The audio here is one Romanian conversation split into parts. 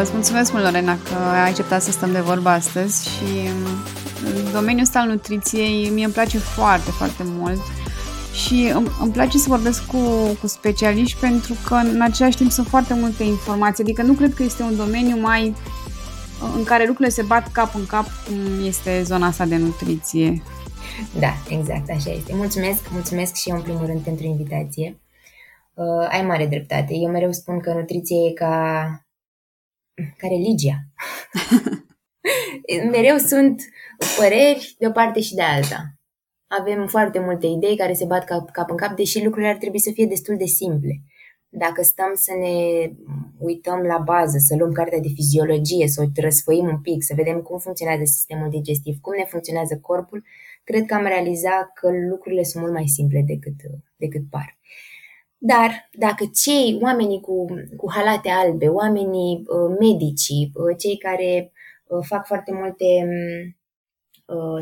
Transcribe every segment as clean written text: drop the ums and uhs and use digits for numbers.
Îți mulțumesc mult, Lorena, că ai acceptat să stăm de vorbă astăzi și domeniul ăsta al nutriției mie îmi place foarte, foarte mult și îmi place să vorbesc cu specialiști pentru că în același timp sunt foarte multe informații, adică nu cred că este un domeniu mai în care lucrurile se bat cap în cap cum este zona asta de nutriție. Da, exact, așa este. Mulțumesc și eu în primul rând pentru invitație. Ai mare dreptate. Eu mereu spun că nutriția e ca religia. Mereu sunt păreri de o parte și de alta. Avem foarte multe idei care se bat cap în cap, deși lucrurile ar trebui să fie destul de simple. Dacă stăm să ne uităm la bază, să luăm cartea de fiziologie, să o răsfăim un pic, să vedem cum funcționează sistemul digestiv, cum ne funcționează corpul, cred că am realizat că lucrurile sunt mult mai simple decât par. Dar dacă oamenii cu halate albe, oamenii medicii, cei care fac foarte multe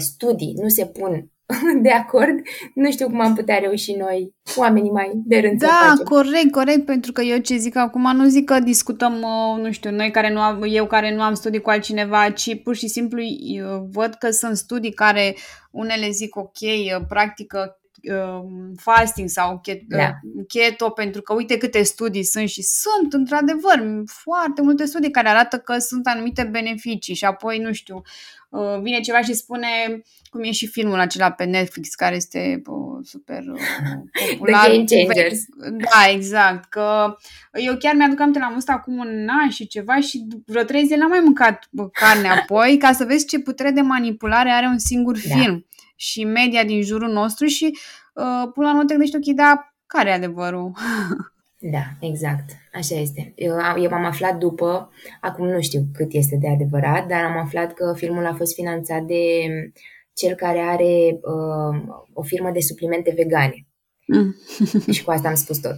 studii, nu se pun de acord, nu știu cum am putea reuși noi, oamenii mai de rând, da, să facem. Da, corect, pentru că eu ce zic acum, nu zic că discutăm, nu știu, eu care nu am studii cu altcineva, ci pur și simplu văd că sunt studii care unele zic ok, practică fasting sau keto, pentru că uite câte studii sunt și sunt într-adevăr foarte multe studii care arată că sunt anumite beneficii și apoi, nu știu, vine ceva și spune, cum e și filmul acela pe Netflix care este super popular. The Game Changers. Da, exact, că eu chiar mi-aduc aminte, l-am văzut acum un an și ceva și vreo 3 zile n-am mai mâncat carne apoi, ca să vezi ce putere de manipulare are un singur film și media din jurul nostru și până la urmă te gândești, ok, dar care e adevărul? Da, exact, așa este. Eu am aflat după, acum nu știu cât este de adevărat, dar am aflat că filmul a fost finanțat de cel care are o firmă de suplimente vegane. Și cu asta am spus tot.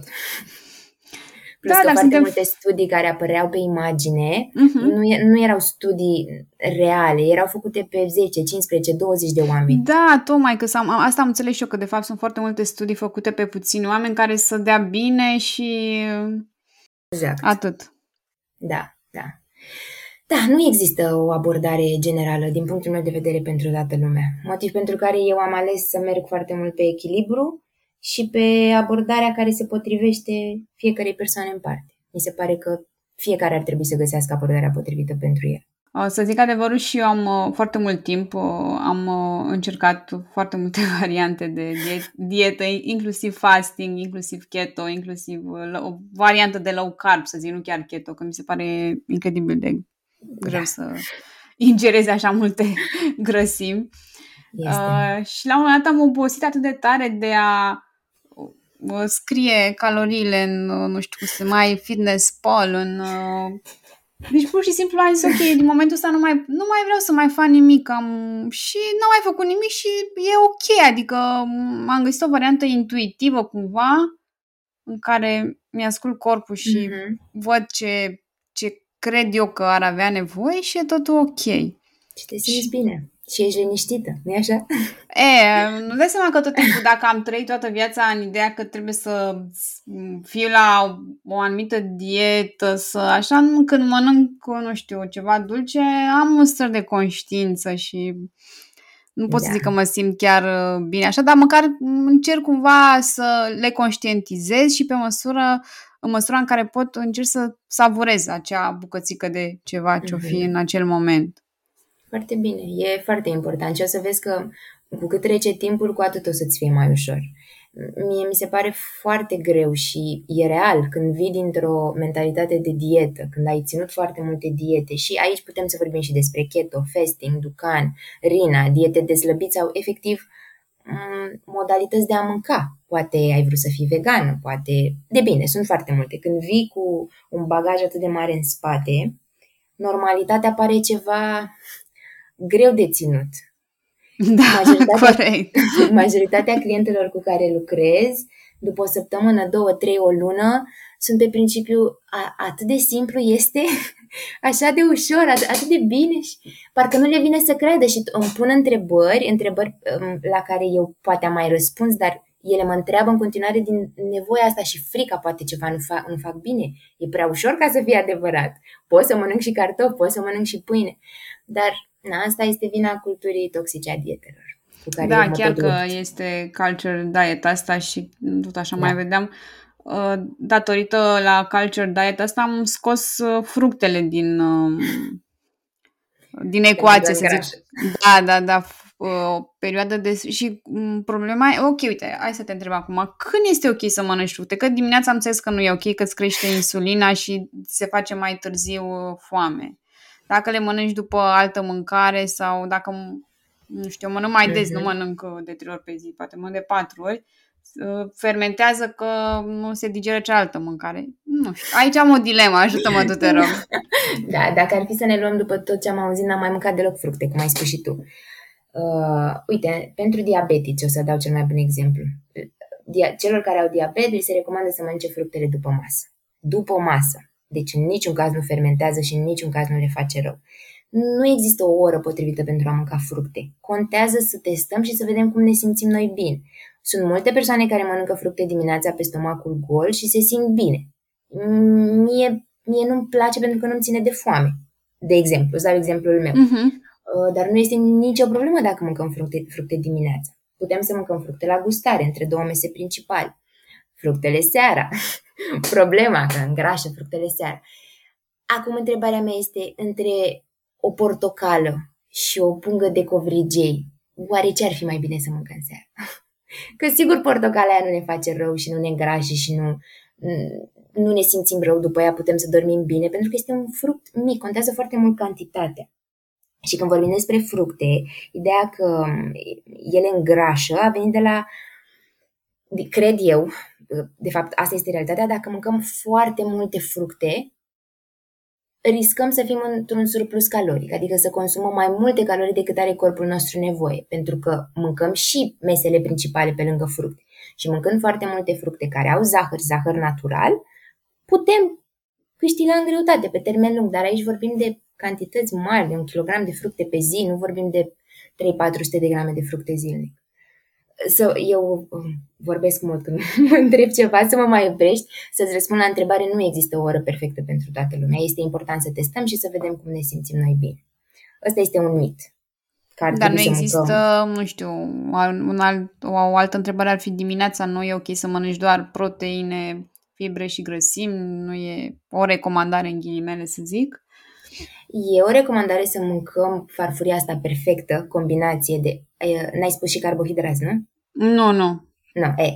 Plus că foarte multe studii care apăreau pe imagine nu erau studii reale, erau făcute pe 10, 15, 20 de oameni. Da, tocmai că asta am înțeles și eu, că de fapt sunt foarte multe studii făcute pe puțini oameni care să dea bine și exact. Atât. Da, nu există o abordare generală din punctul meu de vedere pentru toată lumea. Motiv pentru care eu am ales să merg foarte mult pe echilibru și pe abordarea care se potrivește fiecarei persoane în parte. Mi se pare că fiecare ar trebui să găsească abordarea potrivită pentru el. Să zic adevărul, și eu am foarte mult timp, am încercat foarte multe variante de dietă, inclusiv fasting, inclusiv keto, inclusiv o variantă de low carb, să zic, nu chiar keto, că mi se pare incredibil de greu să ingerezi așa multe grăsimi. Și la un moment dat am obosit atât de tare de a scrie caloriile în, nu știu cum se mai, fitness pal, în... Deci pur și simplu am zis, ok, din momentul ăsta nu mai vreau să mai fac nimic, și n-am mai făcut nimic și e ok, adică am găsit o variantă intuitivă cumva în care mi-ascult corpul și văd ce cred eu că ar avea nevoie și e totul ok. Și te simți bine. Și ești liniștită, nu-i așa? Nu dai seama că tot timpul, dacă am trăit toată viața în ideea că trebuie să fiu la o anumită dietă, când mănânc, nu știu, ceva dulce, am un stări de conștiință și nu pot să zic că mă simt chiar bine așa, dar măcar încerc cumva să le conștientizez și în măsura în care pot încerc să savurez acea bucățică de ceva ce-o fi în acel moment. Foarte bine, e foarte important și o să vezi că cu cât trece timpul, cu atât o să-ți fie mai ușor. Mie mi se pare foarte greu și e real când vii dintr-o mentalitate de dietă, când ai ținut foarte multe diete și aici putem să vorbim și despre keto, fasting, Dukan, Rina, diete de slăbiți sau efectiv modalități de a mânca. Poate ai vrut să fii vegană, poate... De bine, sunt foarte multe. Când vii cu un bagaj atât de mare în spate, normalitatea pare ceva... greu de ținut. Da, corect. Majoritatea clientelor cu care lucrez, după o săptămână, 2, 3, o lună, sunt pe principiu atât de simplu este, așa de ușor, atât de bine și parcă nu le vine să creadă și îmi pun întrebări la care eu poate am mai răspuns, dar ele mă întreabă în continuare din nevoia asta și frica, poate ceva nu fac bine. E prea ușor ca să fie adevărat. Pot să mănânc și cartofi, pot să mănânc și pâine. Dar asta este vina culturii toxice a dietelor. Da, chiar că este culture diet asta și tot așa mai vedeam. Datorită la culture diet asta am scos fructele din ecuație, să zic. Da. O perioadă de... Și problema e... Ok, uite, hai să te întreb acum. Când este ok să mănânci fructe? Că dimineața am înțeles că nu e ok, că îți crește insulina și se face mai târziu foame. Dacă le mănânci după altă mâncare sau dacă, nu știu, mănânc mai des, nu mănânc de 3 ori pe zi, poate mănânc de 4 ori, fermentează că nu se digeră cealaltă mâncare. Nu știu. Aici am o dilemă, ajută-mă tu, te rog. Da, dacă ar fi să ne luăm după tot ce am auzit, n-am mai mâncat deloc fructe, cum ai spus și tu. Uite, pentru diabetici o să dau cel mai bun exemplu. Celor care au diabet li se recomandă să mănânce fructele după masă. După masă. Deci în niciun caz nu fermentează și în niciun caz nu le face rău. Nu există o oră potrivită pentru a mânca fructe. Contează să testăm și să vedem cum ne simțim noi bine. Sunt multe persoane care mănâncă fructe dimineața pe stomacul gol și se simt bine. Mie nu-mi place pentru că nu-mi ține de foame. De exemplu, îți dau exemplul meu. Dar nu este nicio problemă dacă mâncăm fructe dimineața. Putem să mâncăm fructe la gustare, între două mese principale. Fructele seara. Problema că îngrașă fructele seara. Acum întrebarea mea este între o portocală și o pungă de covrigei. Oare ce ar fi mai bine să mâncăm seara? Că sigur portocala aia nu ne face rău și nu ne îngrașă și nu ne simțim rău după ea, putem să dormim bine, pentru că este un fruct mic, contează foarte mult cantitatea. Și când vorbim despre fructe, ideea că ele îngrașă a venit de la, cred eu, de fapt asta este realitatea, dacă mâncăm foarte multe fructe, riscăm să fim într-un surplus caloric, adică să consumăm mai multe calorii decât are corpul nostru nevoie, pentru că mâncăm și mesele principale pe lângă fructe. Și mâncând foarte multe fructe care au zahăr natural, putem câștiga în greutate pe termen lung, dar aici vorbim de cantități mari, de 1 kilogram de fructe pe zi, nu vorbim de 300-400 de grame de fructe zilnic. Eu vorbesc mult când mă întreb ceva, să mă mai oprești, să-ți răspund la întrebare, nu există o oră perfectă pentru toată lumea. Este important să testăm și să vedem cum ne simțim noi bine. Ăsta este un mit. Dar nu există, nu știu, o altă întrebare ar fi dimineața, nu e ok să mănânci doar proteine, fibre și grăsimi, nu e o recomandare în ghilimele să zic. E o recomandare să mâncăm farfuria asta perfectă, combinație de... N-ai spus și carbohidrați, nu? Nu.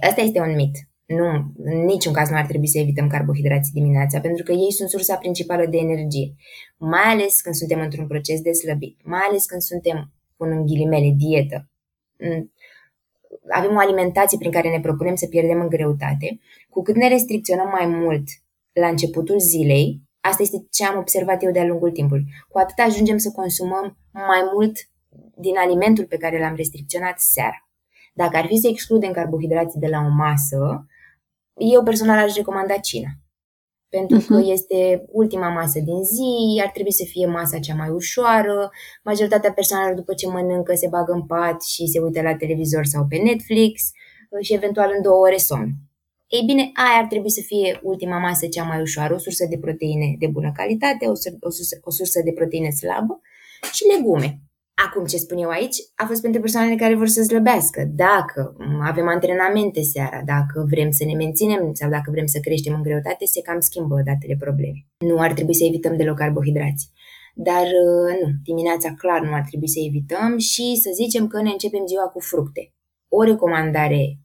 Asta este un mit. Nu, în niciun caz nu ar trebui să evităm carbohidrații dimineața, pentru că ei sunt sursa principală de energie. Mai ales când suntem într-un proces de slăbit, mai ales când suntem, pun în ghilimele, dietă. Avem o alimentație prin care ne propunem să pierdem în greutate. Cu cât ne restricționăm mai mult la începutul zilei, asta este ce am observat eu de-a lungul timpului. Cu atât ajungem să consumăm mai mult din alimentul pe care l-am restricționat seara. Dacă ar fi să excludem carbohidrații de la o masă, eu personal aș recomanda cina. Pentru că este ultima masă din zi, ar trebui să fie masa cea mai ușoară. Majoritatea persoanelor după ce mănâncă se bagă în pat și se uită la televizor sau pe Netflix și eventual în 2 ore somn. Ei bine, aia ar trebui să fie ultima masă cea mai ușoară, o sursă de proteine de bună calitate, o sursă de proteine slabă și legume. Acum, ce spun eu aici, a fost pentru persoanele care vor să slăbească. Dacă avem antrenamente seara, dacă vrem să ne menținem sau dacă vrem să creștem în greutate, se cam schimbă datele probleme. Nu ar trebui să evităm deloc carbohidrații. Dar nu, dimineața clar nu ar trebui să evităm și să zicem că ne începem ziua cu fructe. O recomandare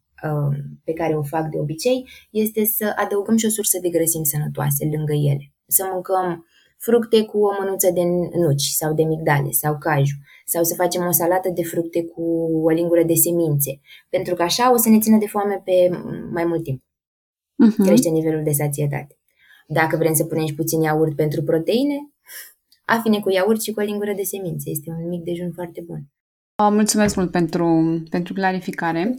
pe care o fac de obicei este să adăugăm și o sursă de grăsimi sănătoase lângă ele. Să mâncăm fructe cu o mânuță de nuci sau de migdale sau caju sau să facem o salată de fructe cu o lingură de semințe, pentru că așa o să ne țină de foame pe mai mult timp. Crește nivelul de sațietate. Dacă vrem să punem și puțin iaurt pentru proteine, afine cu iaurt și cu o lingură de semințe. Este un mic dejun foarte bun. Mulțumesc mult pentru clarificare.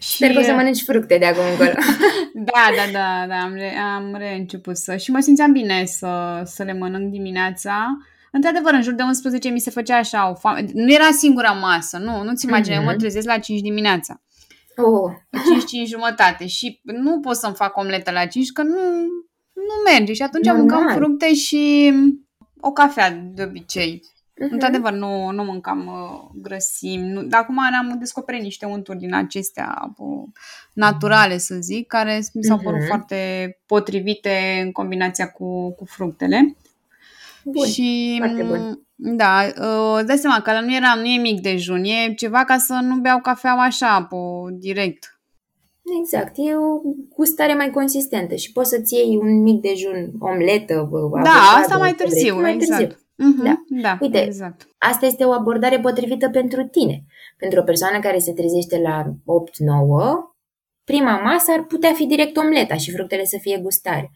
Sper că o să mănânci fructe de acum încolo. Da, am reînceput și mă simțeam bine să le mănânc dimineața. Într-adevăr, în jur de 11 mi se făcea așa o foame. Nu era singura masă, nu ți imaginezi, mă trezesc la 5 dimineața. 5 jumătate și nu pot să-mi fac omletă la 5 că nu merge și atunci mâncam fructe și o cafea de obicei. Într-adevăr, nu mâncam grăsimi. Nu. Dar acum am descoperit niște unturi din acestea naturale, să zic, care mi s-au părut foarte potrivite în combinația cu fructele. Bun, și foarte bun. Da, îți dai seama că nu e mic dejun, e ceva ca să nu beau cafeaua așa, direct. Exact, e o gustare mai consistentă și poți să-ți iei un mic dejun, omletă, avocado. Da, asta mai târziu, exact. Da, uite, exact. Asta este o abordare potrivită pentru tine. Pentru o persoană care se trezește la 8-9, prima masă ar putea fi direct omleta și fructele să fie gustare.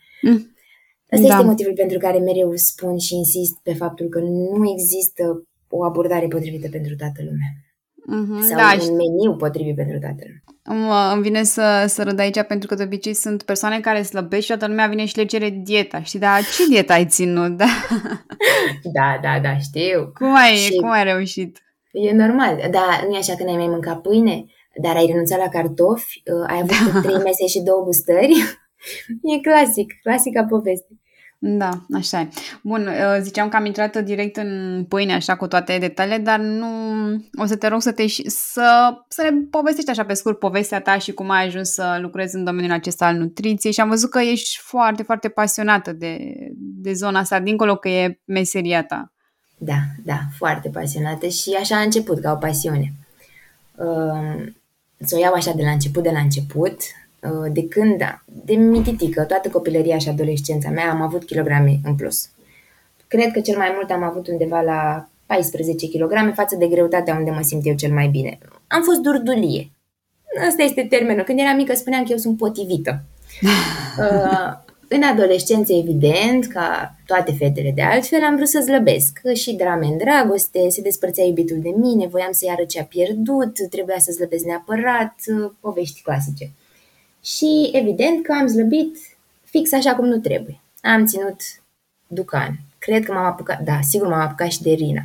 Asta este motivul pentru care mereu spun și insist pe faptul că nu există o abordare potrivită pentru toată lumea. Sau un meniu potrivit pentru toată lumea. Îmi vine să râd aici pentru că de obicei sunt persoane care slăbesc și toată lumea vine și le cere dieta. Știi, dar ce dieta ai ținut? Da, știu. Cum ai reușit? E normal, dar nu e așa că n-ai mai mâncat pâine, dar ai renunțat la cartofi, ai avut 3 mese și 2 gustări. E clasica poveste. Da, așa e. Bun, ziceam că am intrat direct în pâine așa cu toate detaliile, dar nu o să te rog să ne povestești așa pe scurt povestea ta și cum ai ajuns să lucrezi în domeniul acesta al nutriției și am văzut că ești foarte, foarte pasionată de zona asta, dincolo că e meseria ta. Da, foarte pasionată și așa a început, ca o pasiune. Să o iau așa de la început. De mititică, toată copilăria și adolescența mea am avut kilograme în plus. Cred că cel mai mult am avut undeva la 14 kg față de greutatea unde mă simt eu cel mai bine. Am fost durdulie. Asta este termenul. Când eram mică spuneam că eu sunt potivită. În adolescență, evident, ca toate fetele de altfel, am vrut să slăbesc. Și drame în dragoste, se despărțea iubitul de mine, voiam să-i arăt ce a pierdut, trebuia să slăbesc neapărat, povești clasice. Și evident că am slăbit fix așa cum nu trebuie. Am ținut Dukan. Cred că m-am apucat și de Rina.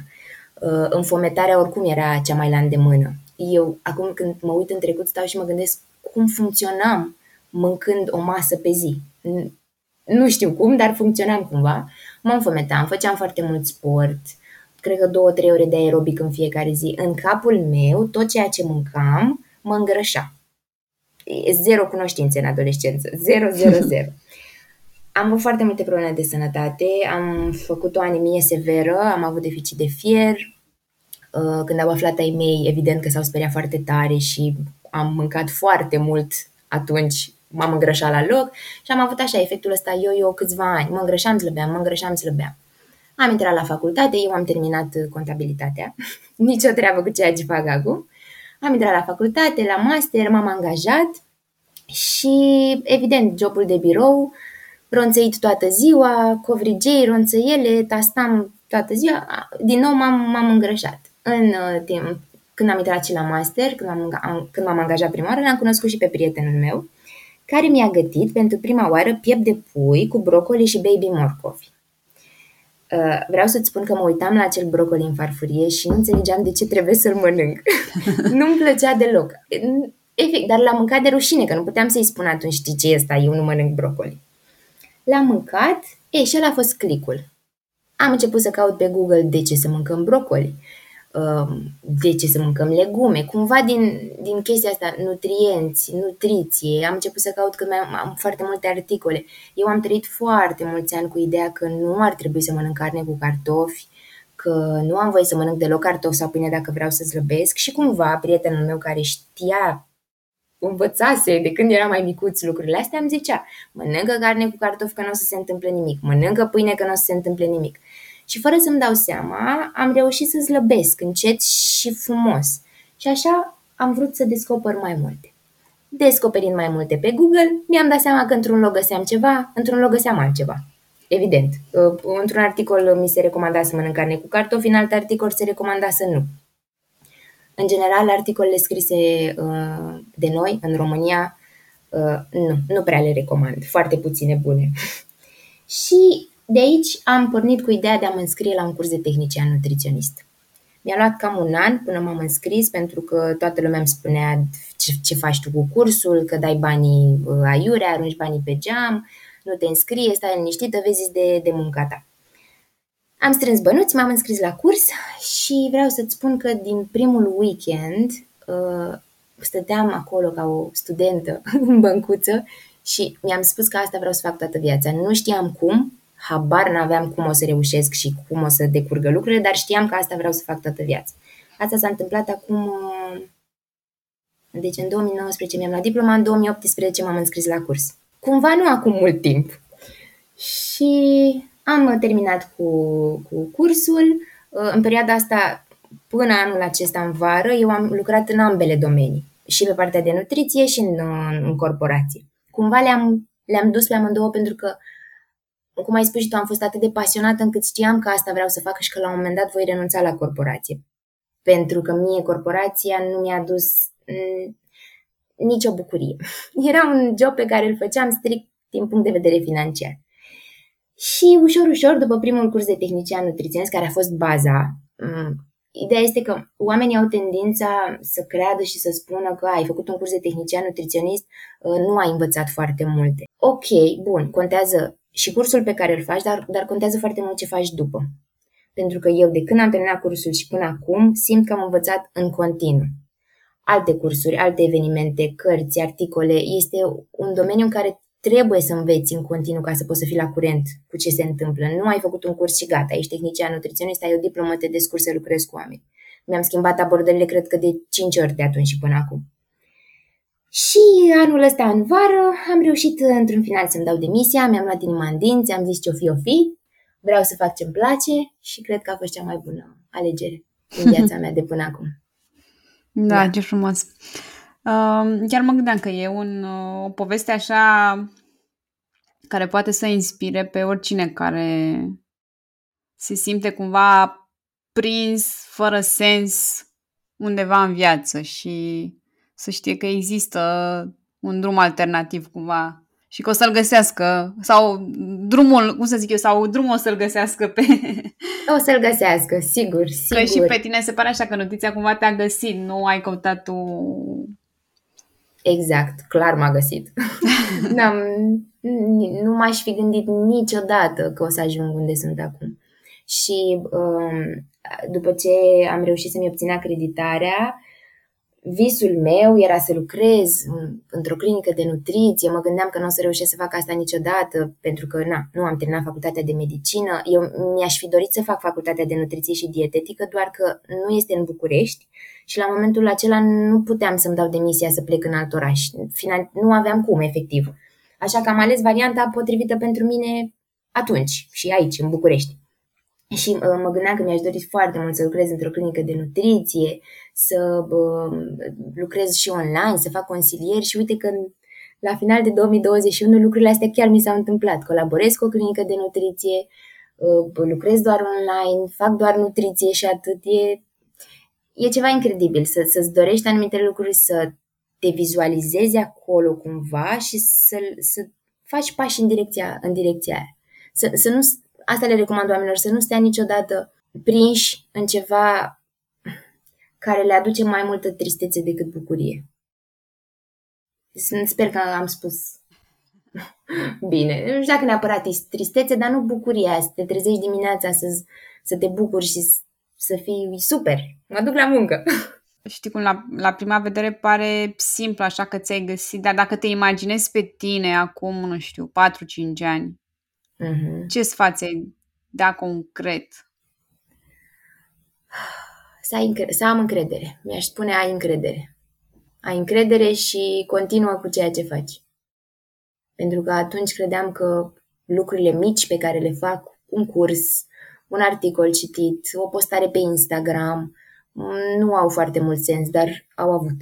Înfometarea oricum era cea mai la îndemână. Eu acum când mă uit în trecut stau și mă gândesc cum funcționam mâncând o masă pe zi. Nu știu cum, dar funcționam cumva. Mă înfometam, făceam foarte mult sport. Cred că 2-3 ore de aerobic în fiecare zi. În capul meu, tot ceea ce mâncam mă îngrășa. 0 cunoștințe în adolescență, 0. Am avut foarte multe probleme de sănătate, am făcut o anemie severă, am avut deficit de fier. Când au aflat ai mei, evident că s-au speriat foarte tare și am mâncat foarte mult atunci, m-am îngrășat la loc și am avut așa efectul ăsta yo-yo câțiva ani, mă îngrășam, slăbeam. Am intrat la facultate, eu am terminat contabilitatea, nicio treabă cu ceea ce fac acum. Am intrat la facultate, la master, m-am angajat și, evident, jobul de birou, ronțăit toată ziua, covrigei, ronțăiele, tastam toată ziua, din nou m-am îngrășat. În timp, când am intrat și la master, când m-am angajat prima oară, l-am cunoscut și pe prietenul meu, care mi-a gătit pentru prima oară piept de pui cu brocoli și baby morcovi. Vreau să-ți spun că mă uitam la acel brocoli în farfurie și nu înțelegeam de ce trebuie să-l mănânc. Nu-mi plăcea deloc. Efect, dar l-am mâncat de rușine, că nu puteam să-i spun atunci, știi ce e ăsta, eu nu mănânc brocoli. L-am mâncat, și ăla a fost clicul. Am început să caut pe Google de ce să mâncăm brocoli, de ce să mâncăm legume, cumva din chestia asta, nutrienți, nutriție, am început să caut că am foarte multe articole. Eu am trăit foarte mulți ani cu ideea că nu ar trebui să mănânc carne cu cartofi, că nu am voie să mănânc deloc cartofi sau pâine dacă vreau să slăbesc și cumva prietenul meu care știa, învățase de când era mai micuț lucrurile astea, îmi zicea, mănâncă carne cu cartofi că nu o să se întâmple nimic, mănâncă pâine că nu o să se întâmple nimic. Și fără să-mi dau seama, am reușit să slăbesc încet și frumos. Și așa am vrut să descoper mai multe. Descoperind mai multe pe Google, mi-am dat seama că într-un loc găseam ceva, într-un loc găseam altceva. Evident, într-un articol mi se recomanda să mănânc carne cu cartofi, în alt articol se recomanda să nu. În general, articolele scrise de noi, în România, nu prea le recomand. Foarte puține bune. Și de aici am pornit cu ideea de a mă înscrie la un curs de tehnician nutriționist. Mi-a luat cam un an până m-am înscris, pentru că toată lumea îmi spunea ce faci tu cu cursul, că dai banii aiurea, arunci banii pe geam, nu te înscrie, stai liniștită, vezi de munca ta. Am strâns bănuți, m-am înscris la curs și vreau să-ți spun că din primul weekend stăteam acolo ca o studentă în băncuță și mi-am spus că asta vreau să fac toată viața. Nu știam cum, habar n-aveam cum o să reușesc și cum o să decurgă lucrurile, dar știam că asta vreau să fac toată viața. Asta s-a întâmplat acum, deci în 2019 mi-am luat diploma, în 2018 m-am înscris la curs. Cumva nu acum mult timp. Și am terminat cu cursul. În perioada asta, până anul acesta în vară, eu am lucrat în ambele domenii. Și pe partea de nutriție și în corporație. Cumva le-am dus pe amândouă pentru că, cum ai spus și tu, am fost atât de pasionată încât știam că asta vreau să fac și că la un moment dat voi renunța la corporație. Pentru că mie corporația nu mi-a dus nicio bucurie. Era un job pe care îl făceam strict din punct de vedere financiar. Și ușor, ușor, după primul curs de tehnician nutriționist, care a fost baza, ideea este că oamenii au tendința să creadă și să spună că ai făcut un curs de tehnician nutriționist, nu ai învățat foarte multe. Ok, bun, contează și cursul pe care îl faci, dar contează foarte mult ce faci după. Pentru că eu, de când am terminat cursul și până acum, simt că am învățat în continuu. Alte cursuri, alte evenimente, cărți, articole, este un domeniu în care trebuie să înveți în continuu ca să poți să fii la curent cu ce se întâmplă. Nu ai făcut un curs și gata, ești tehnician nutriționist, ai o diplomă, te descurci să lucrezi cu oameni. Mi-am schimbat abordările, cred că de 5 ori de atunci și până acum. Și anul ăsta, în vară, am reușit într-un final să-mi dau demisia, mi-am luat inima în dinți, am zis ce-o fi, vreau să fac ce-mi place și cred că a fost cea mai bună alegere în viața mea de până acum. Da, ce frumos! Chiar mă gândeam că e o poveste așa care poate să inspire pe oricine care se simte cumva prins, fără sens, undeva în viață și să știe că există un drum alternativ cumva și că o să-l găsească sau drumul, o să-l găsească pe... O să-l găsească, sigur, sigur. Că și pe tine se pare așa că nutriția cumva te-a găsit, nu ai căutat tu... Exact, clar m-a găsit. Nu m-aș fi gândit niciodată că o să ajung unde sunt acum. Și după ce am reușit să-mi obțin acreditarea, visul meu era să lucrez într-o clinică de nutriție. Mă gândeam că nu o să reușesc să fac asta niciodată, pentru că nu am terminat facultatea de medicină. Eu mi-aș fi dorit să fac facultatea de nutriție și dietetică, doar că nu este în București și la momentul acela nu puteam să-mi dau demisia să plec în alt oraș. Nu aveam cum, efectiv. Așa că am ales varianta potrivită pentru mine atunci și aici, în București. Și mă gândeam că mi-aș dori foarte mult să lucrez într-o clinică de nutriție, să lucrez și online, să fac consilier și uite că la final de 2021 lucrurile astea chiar mi s-au întâmplat. Colaborez cu o clinică de nutriție, lucrez doar online, fac doar nutriție și atât. E ceva incredibil să-ți dorești anumite lucruri, să te vizualizezi acolo cumva și să faci pași în direcția aia. Să nu... Asta le recomand oamenilor, să nu stea niciodată prinși în ceva care le aduce mai multă tristețe decât bucurie. Sper că am spus bine. Nu știu dacă neapărat e tristețe, dar nu bucuria. Să te trezești dimineața, să te bucuri și să fii super. Mă duc la muncă. Știi cum, la prima vedere pare simplu, așa că ți-ai găsit, dar dacă te imaginezi pe tine acum, 4-5 ani, ce sfat ți-ai da concret? Să am încredere. Mi-aș spune ai încredere. Ai încredere și continuă cu ceea ce faci. Pentru că atunci credeam că lucrurile mici pe care le fac, un curs, un articol citit, o postare pe Instagram, nu au foarte mult sens, dar au avut.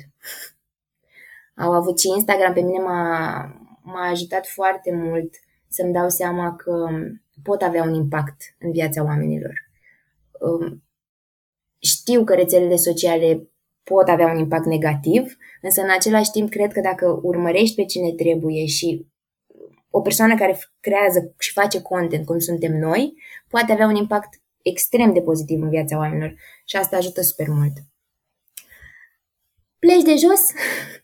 Au avut și Instagram pe mine m-a ajutat foarte mult să-mi dau seama că pot avea un impact în viața oamenilor. Știu că rețelele sociale pot avea un impact negativ, însă în același timp cred că dacă urmărești pe cine trebuie și o persoană care creează și face content, cum suntem noi, poate avea un impact extrem de pozitiv în viața oamenilor și asta ajută super mult. Pleci de jos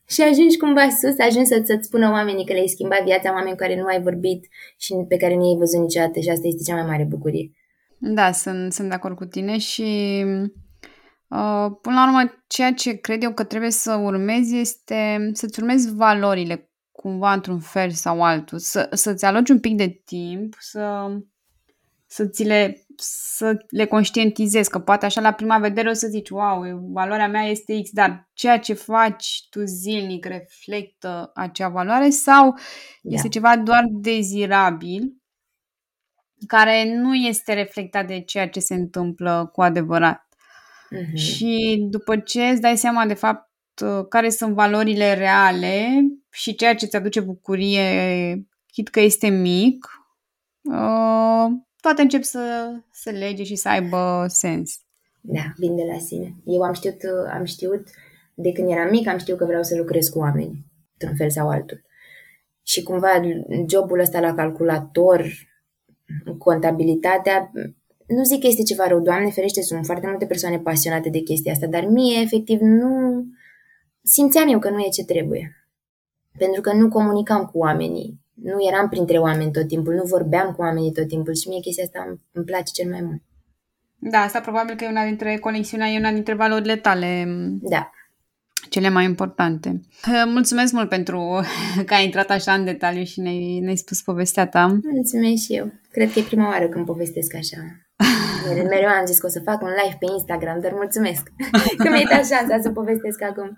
și ajungi cumva sus, ajungi să-ți spună oamenii că le-ai schimbat viața, oameni cu care nu ai vorbit și pe care nu i-ai văzut niciodată și asta este cea mai mare bucurie. Da, sunt de acord cu tine și până la urmă ceea ce cred eu că trebuie să urmezi este să-ți urmezi valorile cumva într-un fel sau altul, să-ți aloci un pic de timp, să le conștientizezi, că poate așa la prima vedere o să zici, wow, valoarea mea este X, dar ceea ce faci tu zilnic reflectă acea valoare sau este ceva doar dezirabil care nu este reflectat de ceea ce se întâmplă cu adevărat. Și după ce îți dai seama de fapt care sunt valorile reale și ceea ce îți aduce bucurie, chit că este mic, toate încep să se lege și să aibă sens. Da, vin de la sine. Eu am știut de când eram mic, am știut că vreau să lucrez cu oameni, într-un fel sau altul. Și cumva jobul ăsta la calculator, contabilitatea, nu zic că este ceva rău, Doamne ferește, sunt foarte multe persoane pasionate de chestia asta, dar mie, efectiv, nu simțeam eu că nu e ce trebuie. Pentru că nu comunicam cu oamenii. Nu eram printre oameni tot timpul, nu vorbeam cu oamenii tot timpul și mie chestia asta îmi place cel mai mult. Da, asta probabil că e una dintre conexiunea, e una dintre valorile tale. Da. Cele mai importante. Mulțumesc mult pentru că ai intrat așa în detaliu și ne-ai spus povestea ta. Mulțumesc și eu. Cred că e prima oară când povestesc așa. Mereu am zis că o să fac un live pe Instagram, dar mulțumesc că mi-ai dat șansa să povestesc acum.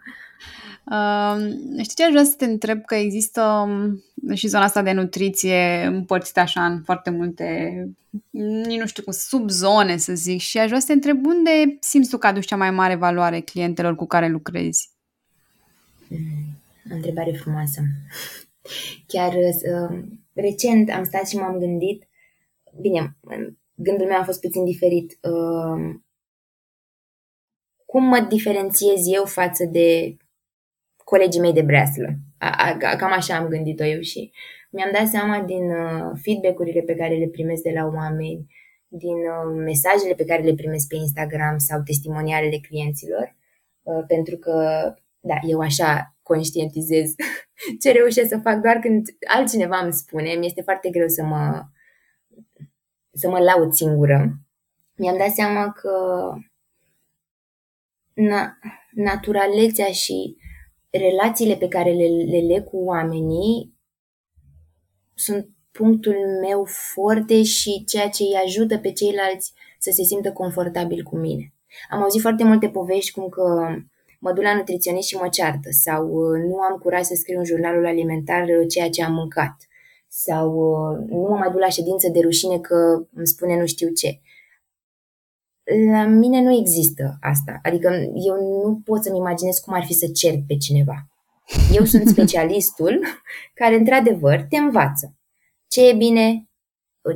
Știi ce aș vrea să te întreb? Că există și zona asta de nutriție împărțită așa în foarte multe, nu știu cum, subzone să zic, și aș vrea să te întreb unde simți tu că aduci cea mai mare valoare clientelor cu care lucrezi? Întrebare frumoasă. Chiar recent am stat și m-am gândit, bine, gândul meu a fost puțin diferit. Cum mă diferențiez eu față de colegii mei de breaslă? Cam așa am gândit-o eu și mi-am dat seama din feedback-urile pe care le primesc de la oameni, din mesajele pe care le primesc pe Instagram sau testimonialele clienților, pentru că, da, eu așa conștientizez ce reușesc să fac doar când altcineva îmi spune. Mi-este foarte greu să mă laud singură. Mi-am dat seama că naturalețea și relațiile pe care le leg cu oamenii sunt punctul meu forte și ceea ce îi ajută pe ceilalți să se simtă confortabil cu mine. Am auzit foarte multe povești cum că mă duc la nutriționist și mă ceartă sau nu am curaj să scriu în jurnalul alimentar ceea ce am mâncat sau nu mă mai duc la ședință de rușine că îmi spune nu știu ce. La mine nu există asta. Adică eu nu pot să-mi imaginez cum ar fi să cert pe cineva. Eu sunt specialistul care, într-adevăr, te învață ce e bine,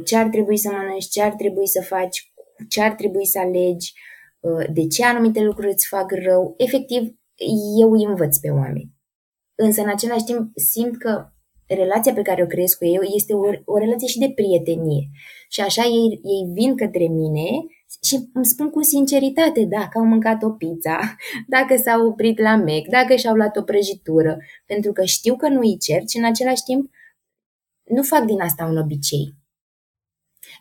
ce ar trebui să mănânci, ce ar trebui să faci, ce ar trebui să alegi, de ce anumite lucruri îți fac rău. Efectiv, eu îi învăț pe oameni. Însă, în același timp, simt că relația pe care o creez cu ei este o relație și de prietenie. Și așa ei vin către mine și îmi spun cu sinceritate, dacă au mâncat o pizza, dacă s-au oprit la Mac, dacă și-au luat o prăjitură, pentru că știu că nu îi cer și în același timp nu fac din asta un obicei.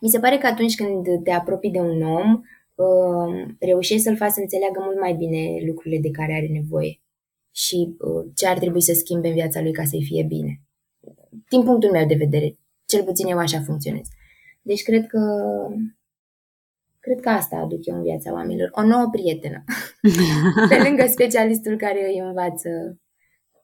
Mi se pare că atunci când te apropii de un om, reușești să-l faci să înțeleagă mult mai bine lucrurile de care are nevoie și ce ar trebui să schimbe în viața lui ca să-i fie bine. Din punctul meu de vedere, cel puțin eu așa funcționez. Deci cred că asta aduc eu în viața oamenilor. O nouă prietenă. Pe lângă specialistul care îi învață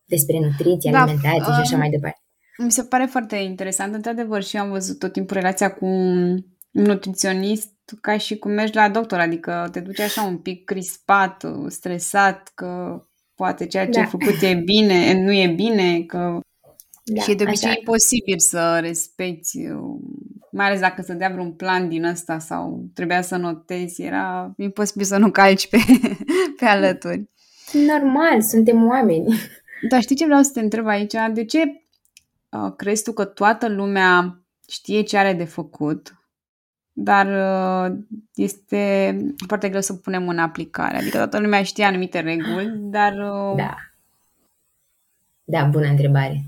despre nutriție, alimentație și așa mai departe. Mi se pare foarte interesant. Într-adevăr, și eu am văzut tot timpul relația cu un nutriționist ca și cum mergi la doctor. Adică te duci așa un pic crispat, stresat, că poate ceea ce ai făcut e bine, nu e bine, că... Da, și e de obicei imposibil să respecti, mai ales dacă să dea vreun plan din ăsta sau trebuia să notezi, era imposibil să nu calci pe alături. Normal, suntem oameni. Dar știi ce vreau să te întreb aici? De ce crezi tu că toată lumea știe ce are de făcut, dar este foarte greu să punem în aplicare. Adică toată lumea știe anumite reguli, dar... Da. Da, bună întrebare.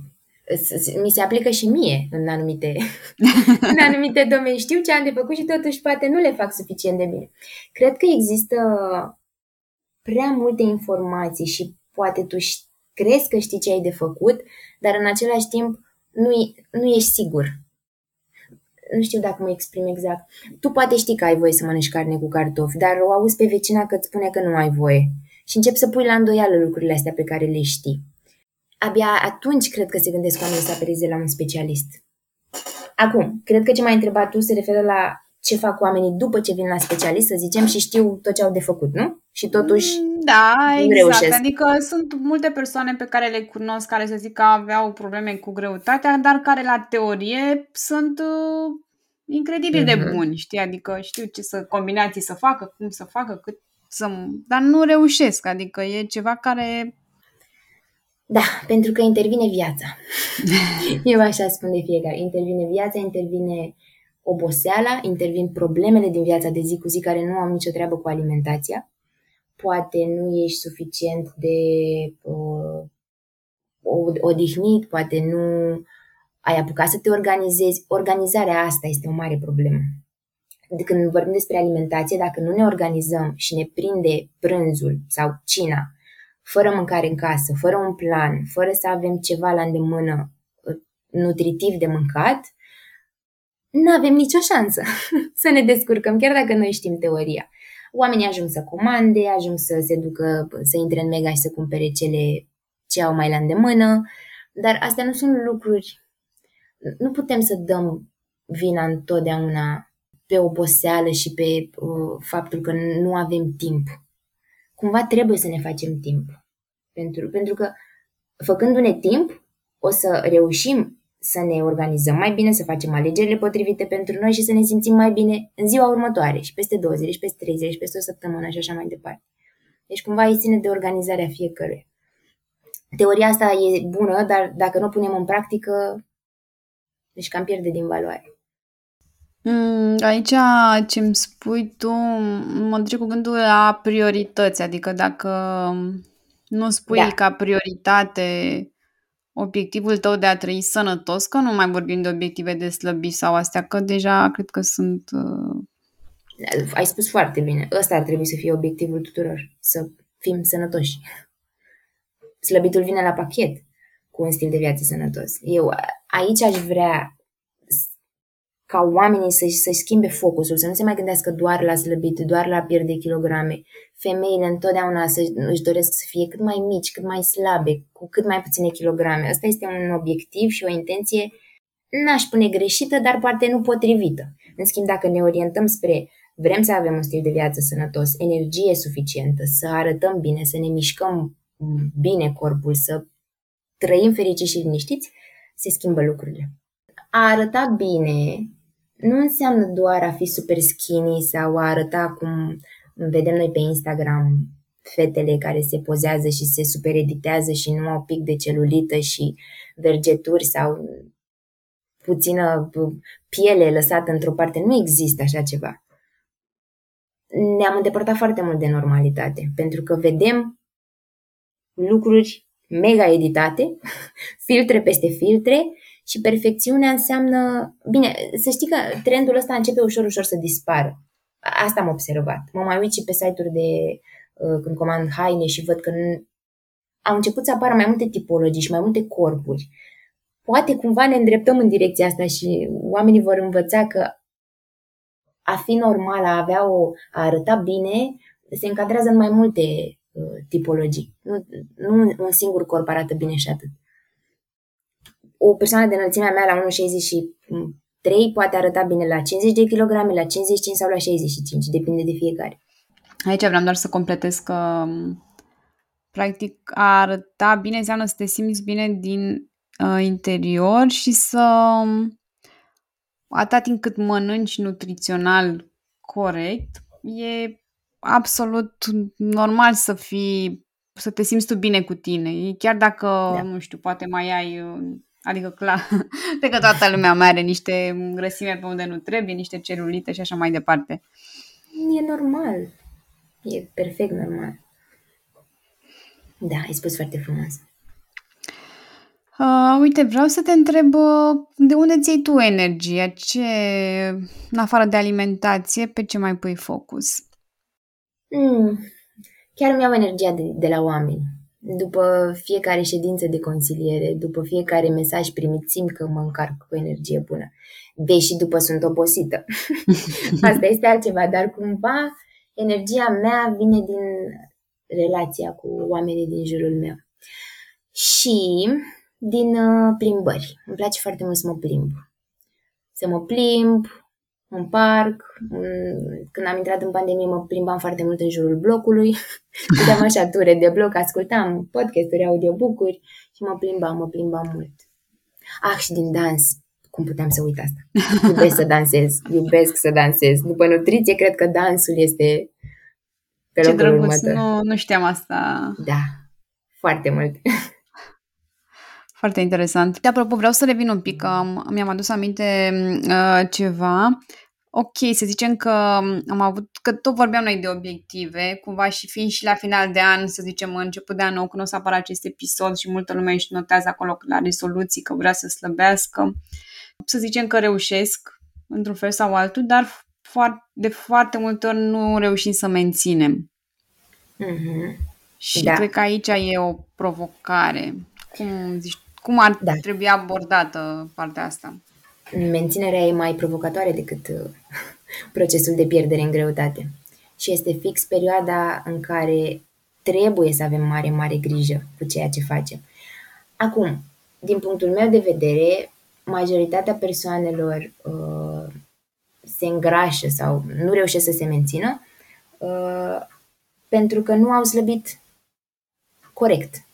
Mi se aplică și mie în anumite domenii. Știu ce am de făcut și totuși poate nu le fac suficient de bine. Cred că există prea multe informații și poate tu crezi că știi ce ai de făcut, dar în același timp nu ești sigur. Nu știu dacă mă exprim exact. Tu poate știi că ai voie să mănânci carne cu cartofi, dar o auzi pe vecina că îți spune că nu ai voie. Și începi să pui la îndoială lucrurile astea pe care le știi. Abia atunci cred că se gândesc oamenii să apeleze la un specialist. Acum, cred că ce m-ai întrebat tu se referă la ce fac oamenii după ce vin la specialist, să zicem, și știu tot ce au de făcut, nu? Și totuși reușesc. Adică sunt multe persoane pe care le cunosc care se zic că aveau probleme cu greutatea, dar care la teorie sunt incredibil de buni, știi? Adică știu ce combinații să facă, cum să facă, cât să... Dar nu reușesc, adică e ceva care... Da, pentru că intervine viața. Eu așa spun de fiecare. Intervine viața, intervine oboseala, intervin problemele din viața de zi cu zi care nu au nicio treabă cu alimentația. Poate nu ești suficient de odihnit, poate nu ai apucat să te organizezi. Organizarea asta este o mare problemă. Când vorbim despre alimentație, dacă nu ne organizăm și ne prinde prânzul sau cina, fără mâncare în casă, fără un plan, fără să avem ceva la îndemână nutritiv de mâncat, nu avem nicio șansă să ne descurcăm, chiar dacă noi știm teoria. Oamenii ajung să comande, ajung să se ducă, să intre în Mega și să cumpere ce au mai la îndemână, dar astea nu sunt lucruri... Nu putem să dăm vina întotdeauna pe oboseală și pe faptul că nu avem timp. Cumva trebuie să ne facem timp. Pentru că făcându-ne timp, o să reușim să ne organizăm mai bine, să facem alegerile potrivite pentru noi și să ne simțim mai bine în ziua următoare și peste 20, și peste 30, și peste o săptămână și așa mai departe. Deci cumva îi ține de organizarea fiecăruia. Teoria asta e bună, dar dacă nu o punem în practică, deci cam pierde din valoare. Aici ce îmi spui tu mă duce cu gândul la priorități, adică dacă nu spui ca prioritate obiectivul tău de a trăi sănătos, că nu mai vorbim de obiective de slăbi sau astea, că deja cred că sunt... Ai spus foarte bine, ăsta ar trebui să fie obiectivul tuturor, să fim sănătoși. Slăbitul vine la pachet cu un stil de viață sănătos. Eu aici aș vrea ca oamenii să-și schimbe focusul, să nu se mai gândească doar la slăbit, doar la pierde kilograme. Femeile întotdeauna își doresc să fie cât mai mici, cât mai slabe, cu cât mai puține kilograme. Asta este un obiectiv și o intenție, n-aș spune greșită, dar poate nu potrivită. În schimb, dacă ne orientăm spre vrem să avem un stil de viață sănătos, energie suficientă, să arătăm bine, să ne mișcăm bine corpul, să trăim fericiți și liniștiți, se schimbă lucrurile. A arăta bine nu înseamnă doar a fi super skinny sau a arăta cum vedem noi pe Instagram fetele care se pozează și se supereditează și nu au pic de celulită și vergeturi sau puțină piele lăsată într-o parte. Nu există așa ceva. Ne-am îndepărtat foarte mult de normalitate pentru că vedem lucruri mega editate, filtre peste filtre. Și perfecțiunea înseamnă... Bine, să știi că trendul ăsta începe ușor, ușor să dispară. Asta am observat. Mă mai uit și pe site-uri de... Când comand haine și văd că au început să apară mai multe tipologii și mai multe corpuri. Poate cumva ne îndreptăm în direcția asta și oamenii vor învăța că a fi normal, a arăta bine, se încadrează în mai multe tipologii. Nu un singur corp arată bine și atât. O persoană de înălțimea mea la 1,63 poate arăta bine la 50 de kilograme, la 55 sau la 65, depinde de fiecare. Aici vreau doar să completez că practic a arăta bine înseamnă să te simți bine din interior și să atât timp cât mănânci nutrițional corect, e absolut normal să te simți tu bine cu tine. Chiar dacă, nu știu, poate mai ai Adică, clar, cred că toată lumea mai are niște grăsime pe unde nu trebuie, niște celulite și așa mai departe. E normal. E perfect normal. Da, ai spus foarte frumos. Uite, vreau să te întreb de unde ți iei tu energia? Ce, în afară de alimentație, pe ce mai pui focus? Chiar îmi iau energia de la oameni. După fiecare ședință de consiliere, după fiecare mesaj primit, simt că mă încarc cu energie bună. Deși după sunt obosită. Asta este altceva, dar cumva energia mea vine din relația cu oamenii din jurul meu. Și din plimbări. Îmi place foarte mult să mă plimb. În parc, când am intrat în pandemie mă plimbam foarte mult în jurul blocului, puteam așa ture de bloc, ascultam podcast-uri, audiobook-uri și mă plimbam mult. Și din dans, cum puteam să uit asta? Iubesc să dansez. După nutriție, cred că dansul este pe locul următor. Nu știam asta. Da, foarte mult. Foarte interesant. De apropo, vreau să revin un pic, că mi-am adus aminte ceva. Ok, să zicem că că tot vorbeam noi de obiective, cumva și fiind și la final de an, să zicem în început de an nou, când o să apară acest episod și multă lume își notează acolo la rezoluții că vrea să slăbească. Să zicem că reușesc, într-un fel sau altul, dar de foarte multe ori nu reușim să menținem. Mm-hmm. Și cred că aici e o provocare. Cum ar trebui abordată partea asta? Menținerea e mai provocatoare decât procesul de pierdere în greutate. Și este fix perioada în care trebuie să avem mare, mare grijă cu ceea ce facem. Acum, din punctul meu de vedere, majoritatea persoanelor se îngrașă sau nu reușesc să se mențină pentru că nu au slăbit corect.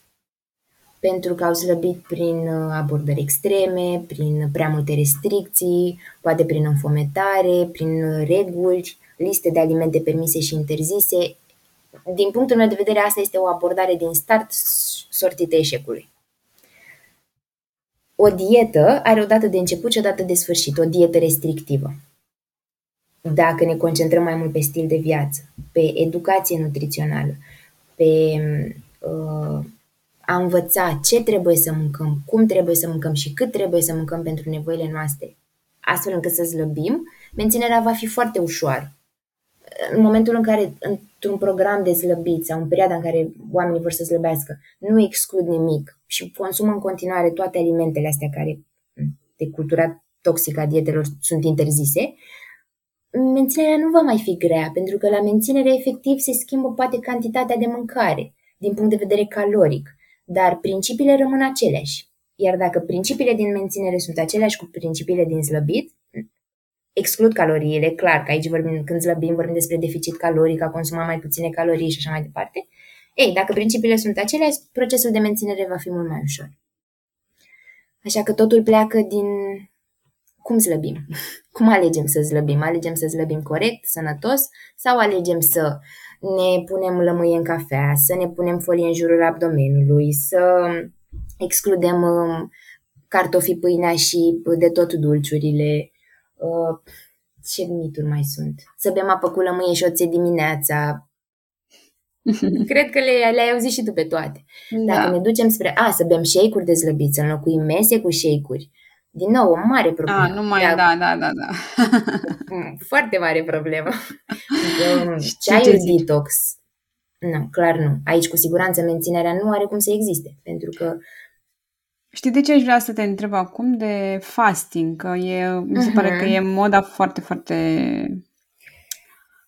Pentru că au slăbit prin abordări extreme, prin prea multe restricții, poate prin înfometare, prin reguli, liste de alimente permise și interzise. Din punctul meu de vedere, asta este o abordare din start sortită eșecului. O dietă are o dată de început și o dată de sfârșit, o dietă restrictivă. Dacă ne concentrăm mai mult pe stil de viață, pe educație nutrițională, pe a învăța ce trebuie să mâncăm, cum trebuie să mâncăm și cât trebuie să mâncăm pentru nevoile noastre, astfel încât să slăbim, menținerea va fi foarte ușoară. În momentul în care, într-un program de slăbit sau în perioada în care oamenii vor să slăbească, nu exclud nimic și consumă în continuare toate alimentele astea care, de cultura toxică a dietelor, sunt interzise, menținerea nu va mai fi grea, pentru că la menținere efectiv se schimbă poate cantitatea de mâncare, din punct de vedere caloric, dar principiile rămân aceleași. Iar dacă principiile din menținere sunt aceleași cu principiile din slăbit, exclud caloriile, clar, că aici când slăbim vorbim despre deficit caloric, a consuma mai puține calorii și așa mai departe. Ei, dacă principiile sunt aceleași, procesul de menținere va fi mult mai ușor. Așa că totul pleacă din cum slăbim, cum alegem să slăbim. Alegem să slăbim corect, sănătos, sau alegem să ne punem lămâie în cafea, să ne punem folie în jurul abdomenului, să excludem cartofii, pâinea și de tot dulciurile. Ce mituri mai sunt? Să bem apă cu lămâie și oțet dimineața. Cred că le-ai auzit și tu pe toate. Da. Dacă ne ducem spre să bem shake-uri de slăbit, să înlocuim mese cu shake-uri. Din nou, o mare problemă. Da. Foarte mare problemă. Ceaiul detox. Nu, clar nu. Aici, cu siguranță, menținerea nu are cum să existe. Pentru că... Știi de ce aș vrea să te întreb acum? De fasting. Că mi se pare că e moda foarte, foarte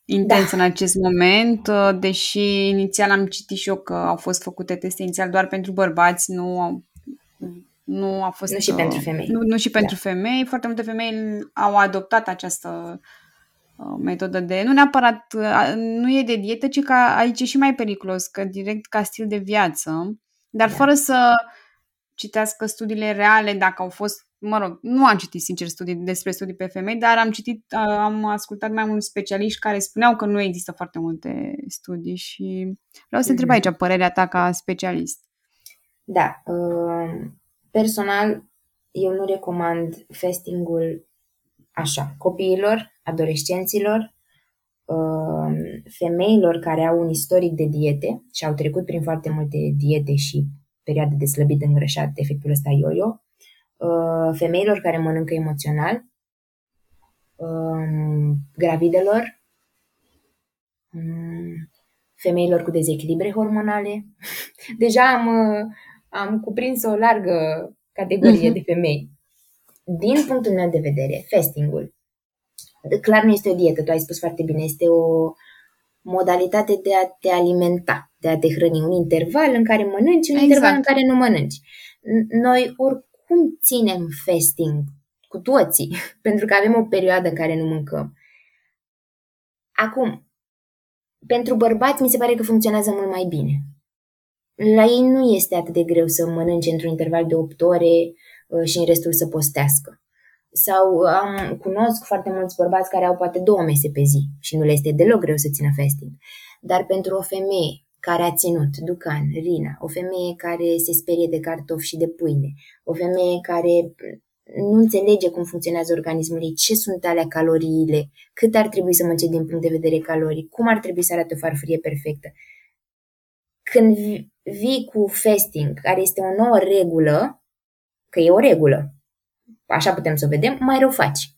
intensă în acest moment. Deși inițial am citit și eu că au fost făcute teste inițial doar pentru bărbați. Nu a fost... Nu și pentru femei. Nu și pentru femei. Foarte multe femei au adoptat această metodă de... Nu neapărat... Nu e de dietă, ci că aici e și mai periculos, că direct ca stil de viață, dar fără să citească studiile reale, dacă au fost... Mă rog, nu am citit sincer despre studii pe femei, dar am ascultat mai mulți specialiști care spuneau că nu există foarte multe studii și vreau să întreb aici părerea ta ca specialist. Da... Personal, eu nu recomand fasting-ul așa, copiilor, adolescenților, femeilor care au un istoric de diete și au trecut prin foarte multe diete și perioade de slăbit îngrășat, efectul ăsta yo-yo, femeilor care mănâncă emoțional, gravidelor, femeilor cu dezechilibre hormonale. Deja am cuprins o largă categorie de femei. Din punctul meu de vedere, fasting-ul clar nu este o dietă, tu ai spus foarte bine, este o modalitate de a te alimenta, de a te hrăni, un interval în care mănânci, un interval în care nu mănânci. Noi oricum ținem fasting cu toții, pentru că avem o perioadă în care nu mâncăm. Acum, pentru bărbați mi se pare că funcționează mult mai bine. La ei nu este atât de greu să mănânce într-un interval de 8 ore și în restul să postească. Sau cunosc foarte mulți bărbați care au poate 2 mese pe zi și nu le este deloc greu să țină fasting. Dar pentru o femeie care a ținut Dukan, Rina, o femeie care se sperie de cartofi și de pâine, o femeie care nu înțelege cum funcționează organismul ei, ce sunt alea caloriile, cât ar trebui să mănânce din punct de vedere caloric, cum ar trebui să arate o farfurie perfectă. Când vii cu fasting, care este o nouă regulă, că e o regulă, așa putem să o vedem, mai rău faci.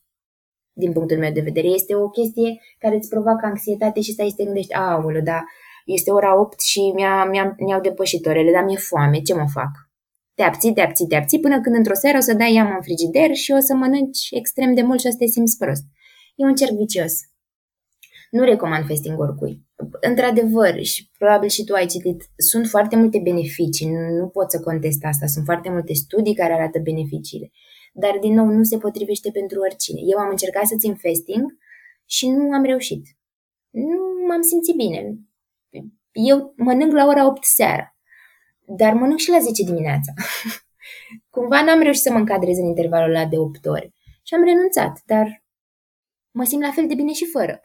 Din punctul meu de vedere, este o chestie care îți provoacă anxietate și stai să te gândești, aoleu, dar este ora 8 și mi-au depășit orele, dar mi-e foame, ce mă fac? Te abții până când într-o seară o să dai iama în frigider și o să mănânci extrem de mult și o să te simți prost. E un cerc vicios. Nu recomand fasting oricui. Într-adevăr, și probabil și tu ai citit, sunt foarte multe beneficii, nu pot să contest asta, sunt foarte multe studii care arată beneficiile. Dar, din nou, nu se potrivește pentru oricine. Eu am încercat să țin fasting și nu am reușit. Nu m-am simțit bine. Eu mănânc la ora 8 seara, dar mănânc și la 10 dimineața. Cumva n-am reușit să mă încadrez în intervalul ăla de 8 ore. Și am renunțat, dar mă simt la fel de bine și fără.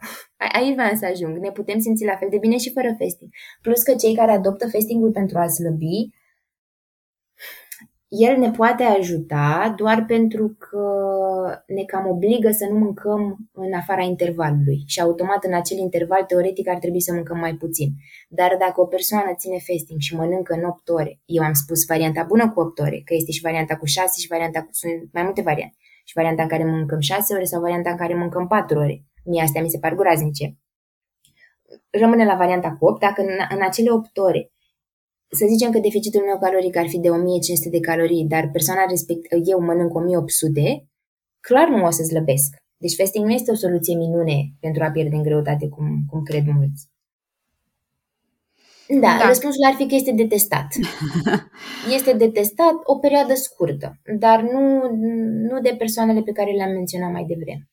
Aici vreau să ajung. Ne putem simți la fel de bine și fără fasting. Plus că cei care adoptă fasting-ul pentru a slăbi, el ne poate ajuta doar pentru că ne cam obligă să nu mâncăm în afara intervalului și automat în acel interval teoretic ar trebui să mâncăm mai puțin. Dar dacă o persoană ține fasting și mănâncă în 8 ore, eu am spus varianta bună cu 8 ore, că este și varianta cu 6 și varianta cu, sunt mai multe variante, și varianta în care mâncăm 6 ore sau varianta în care mâncăm 4 ore. Mie astea mi se par groaznice. Rămâne la varianta cu 8, dacă în acele 8 ore să zicem că deficitul meu caloric ar fi de 1500 de calorii, dar persoana respectivă, eu mănânc 1800, clar nu o să slăbesc. Deci fasting nu este o soluție minune pentru a pierde în greutate, cum cred mulți. Da, răspunsul ar fi că este detestat. Este detestat o perioadă scurtă, dar nu de persoanele pe care le-am menționat mai devreme.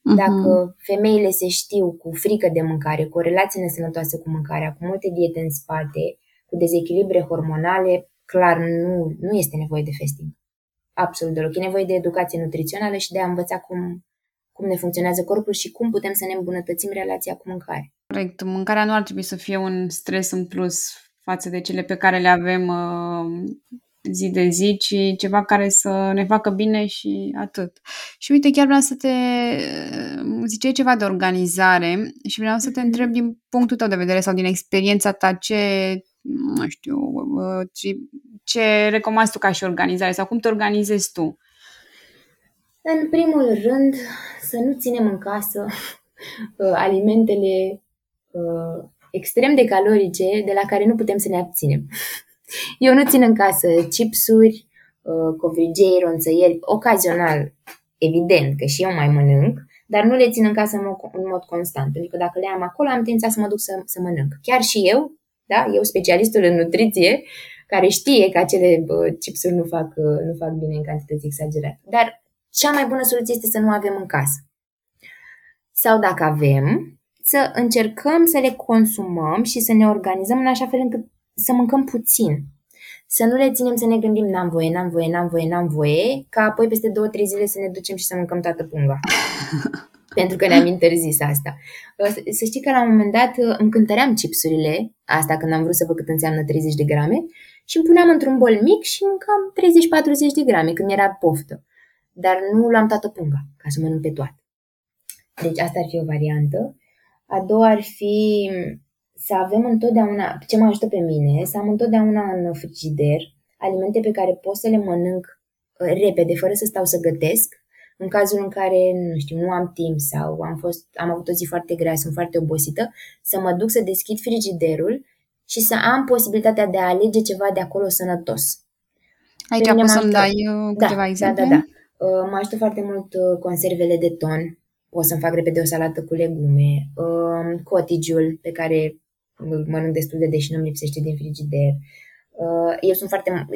Dacă femeile se știu cu frică de mâncare, cu o relație nesănătoasă cu mâncarea, cu multe diete în spate, cu dezechilibre hormonale, clar nu este nevoie de fasting. Absolut deloc. E nevoie de educație nutrițională și de a învăța cum ne funcționează corpul și cum putem să ne îmbunătățim relația cu mâncare. Corect. Mâncarea nu ar trebui să fie un stres în plus față de cele pe care le avem zi de zi, ci ceva care să ne facă bine și atât. Și uite, chiar vreau să te ziceai ceva de organizare și vreau să te întreb din punctul tău de vedere sau din experiența ta ce recomanzi tu ca și organizare sau cum te organizezi tu? În primul rând, să nu ținem în casă alimentele extrem de calorice de la care nu putem să ne abținem. Eu nu țin în casă chipsuri, covrigei, ronțăieri, ocazional, evident că și eu mai mănânc, dar nu le țin în casă în mod constant, pentru că dacă le am acolo, am tendința să mă duc să mănânc. Chiar și eu, da? Eu, specialistul în nutriție, care știe că acele chipsuri nu fac bine în cantități exagerate. Dar cea mai bună soluție este să nu avem în casă. Sau dacă avem, să încercăm să le consumăm și să ne organizăm în așa fel încât să mâncăm puțin. Să nu le ținem să ne gândim n-am voie, ca apoi peste 2-3 zile să ne ducem și să mâncăm toată punga. Pentru că ne-am interzis asta. Să știi că la un moment dat îmi cântăream chipsurile, asta când am vrut să văd cât înseamnă 30 de grame, și îmi puneam într-un bol mic și mâncam 30-40 de grame când era poftă. Dar nu luam toată punga ca să mănânc pe toate. Deci asta ar fi o variantă. A doua ar fi să avem întotdeauna, ce mă ajută pe mine, să am întotdeauna în frigider alimente pe care pot să le mănânc repede, fără să stau să gătesc, în cazul în care, nu știu, nu am timp sau am avut o zi foarte grea, sunt foarte obosită, să mă duc să deschid frigiderul și să am posibilitatea de a alege ceva de acolo sănătos. Aici poți să-mi dai câteva exemple? Da. Mă ajută foarte mult conservele de ton. Pot să-mi fac repede o salată cu legume, cottage-ul pe care îl mănânc destul de deși nu-mi lipsește din frigider.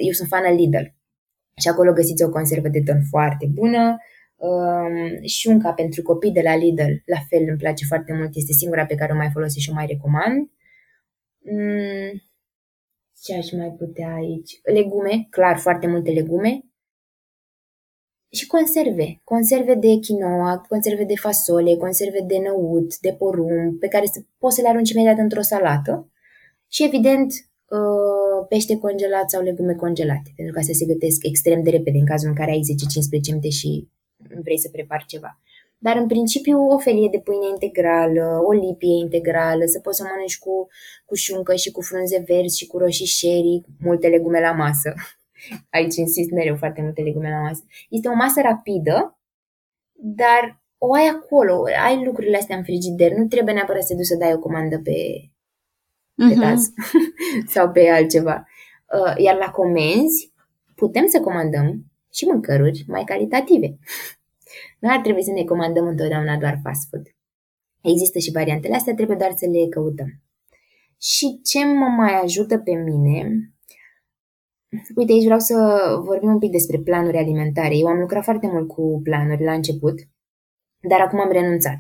Eu sunt fană Lidl și acolo găsiți o conservă de ton foarte bună. Șunca pentru copii de la Lidl, la fel îmi place foarte mult, este singura pe care o mai folosesc și o mai recomand. Ce aș mai putea aici? Legume, clar, foarte multe legume. Și conserve. Conserve de quinoa, conserve de fasole, conserve de năut, de porumb, pe care poți să le arunci imediat într-o salată. Și, evident, pește congelat sau legume congelate, pentru că astea se gătesc extrem de repede în cazul în care ai 10-15 minute și vrei să prepari ceva. Dar, în principiu, o felie de pâine integrală, o lipie integrală, să poți să mănânci cu șuncă și cu frunze verzi și cu roșii sherry, multe legume la masă. Aici insist mereu, foarte multe legume la masă. Este o masă rapidă, dar o ai acolo, ai lucrurile astea în frigider, nu trebuie neapărat să te duci să dai o comandă pe taz sau pe altceva. Iar la comenzi putem să comandăm și mâncăruri mai calitative. Nu ar trebui să ne comandăm întotdeauna doar fast food. Există și variantele astea, trebuie doar să le căutăm. Și ce mă mai ajută pe mine... Uite, aici vreau să vorbim un pic despre planuri alimentare. Eu am lucrat foarte mult cu planuri la început, dar acum am renunțat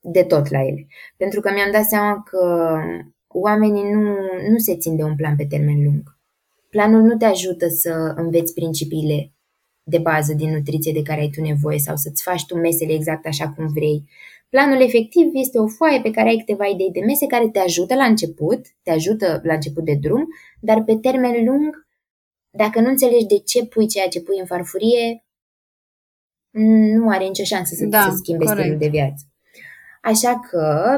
de tot la ele. Pentru că mi-am dat seama că oamenii nu se țin de un plan pe termen lung. Planul nu te ajută să înveți principiile de bază din nutriție de care ai tu nevoie sau să-ți faci tu mesele exact așa cum vrei. Planul efectiv este o foaie pe care ai câteva idei de mese care te ajută la început de drum, dar pe termen lung, dacă nu înțelegi de ce pui ceea ce pui în farfurie, nu are nicio șansă să schimbe stilul de viață. Așa că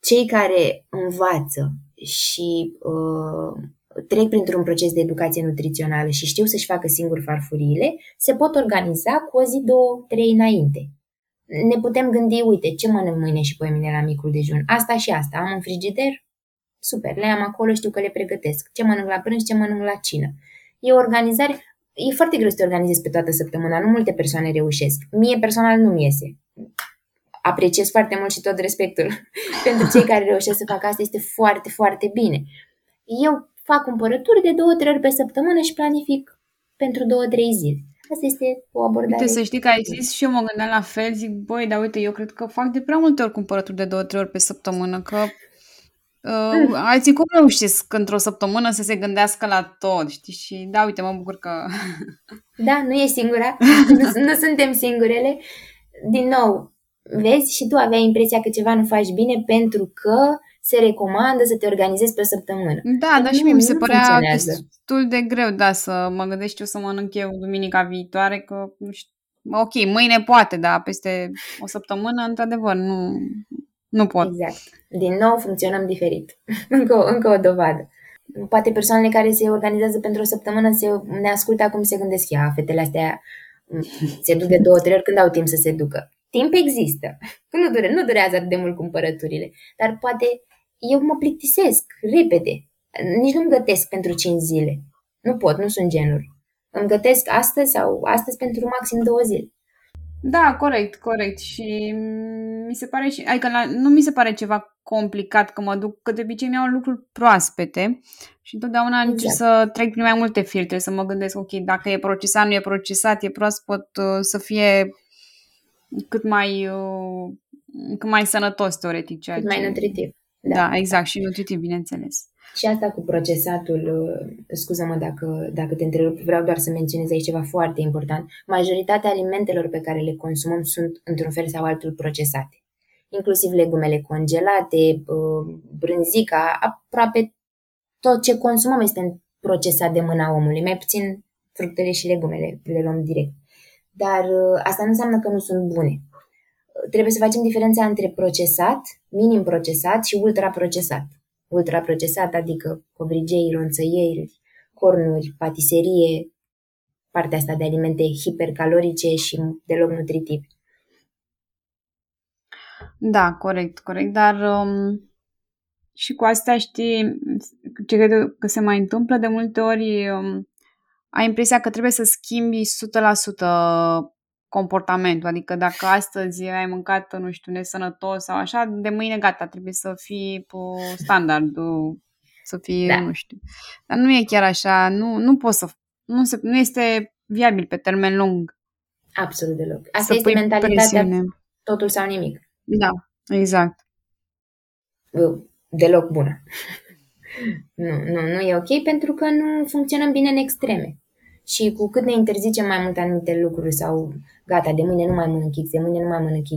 cei care învață și trec printr-un proces de educație nutrițională și știu să-și facă singur farfuriile, se pot organiza cu o zi, două, trei înainte. Ne putem gândi, uite, ce mănânc mâine și poimâine la micul dejun? Asta și asta. Am în frigider? Super, le am acolo, știu că le pregătesc. Ce mănânc la prânz, ce mănânc la cină. E o organizare, e foarte greu să te organizezi pe toată săptămâna, nu multe persoane reușesc. Mie personal nu-mi iese. Apreciez foarte mult și tot respectul pentru cei care reușesc să facă asta, este foarte, foarte bine. Eu fac cumpărături de 2-3 ori pe săptămână și planific pentru 2-3 zile. Asta este o abordare. Uite, să știi că ai zis și eu mă gândeam la fel, zic, băi, dar uite, eu cred că fac de prea multe ori cumpărături de 2-3 ori pe săptămână, că alții cum reușesc într-o săptămână să se gândească la tot, știi? Și da, uite, mă bucur că... Da, nu e singura, nu suntem singurele. Din nou, vezi, și tu aveai impresia că ceva nu faci bine pentru că se recomandă să te organizezi pe o săptămână. Da, dar și mie mi se părea destul de greu, da, să mă gândesc ce o să mănânc eu duminica viitoare, că, nu știu, ok, mâine poate, dar peste o săptămână, într-adevăr, nu pot. Exact. Din nou funcționăm diferit. Încă o dovadă. Poate persoanele care se organizează pentru o săptămână ne ascultă acum, se gândesc, ia, fetele astea se duc de 2-3 ori, când au timp să se ducă? Timp există. Nu durează atât de mult cumpărăturile. Dar poate eu mă plictisesc repede. Nici nu-mi gătesc pentru 5 zile. Nu pot, nu sunt genul. Îmi gătesc astăzi pentru maxim 2 zile. Da, corect. Și mi se pare și, adică nu mi se pare ceva complicat că mă duc, că de obicei mi-au lucruri proaspete și întotdeauna încerc să trec prin mai multe filtre, să mă gândesc, ok, dacă e procesat, nu e procesat, e proaspăt, să fie cât mai sănătos teoretic. Cât mai nutritiv. Da, exact, și nutritiv, bineînțeles. Și asta cu procesatul, scuză-mă dacă te întrerup, vreau doar să menționez aici ceva foarte important. Majoritatea alimentelor pe care le consumăm sunt într-un fel sau altul procesate. Inclusiv legumele congelate, brânzica, aproape tot ce consumăm este procesat de mâna omului, mai puțin fructele și legumele, le luăm direct. Dar asta nu înseamnă că nu sunt bune. Trebuie să facem diferența între procesat, minim procesat și ultraprocesat. Ultraprocesat, adică covrigei, ronțăieri, cornuri, patiserie, partea asta de alimente hipercalorice și deloc nutritive. Da, corect, dar și cu astea știi ce cred că se mai întâmplă de multe ori, ai impresia că trebuie să schimbi 100% comportamentul, adică dacă astăzi ai mâncat, nu știu, nesănătos sau așa, de mâine gata, trebuie să fii pe standardul, să fii, da. Nu știu. Dar nu e chiar așa, nu poți să, nu este viabil pe termen lung. Absolut deloc. Asta este mentalitatea presiune. Totul sau nimic. Da, exact. Deloc bună. Nu e ok pentru că nu funcționăm bine în extreme. Și cu cât ne interzicem mai mult anumite lucruri sau gata, de mâine nu mai mănânc X, de mâine nu mai mănânc Y,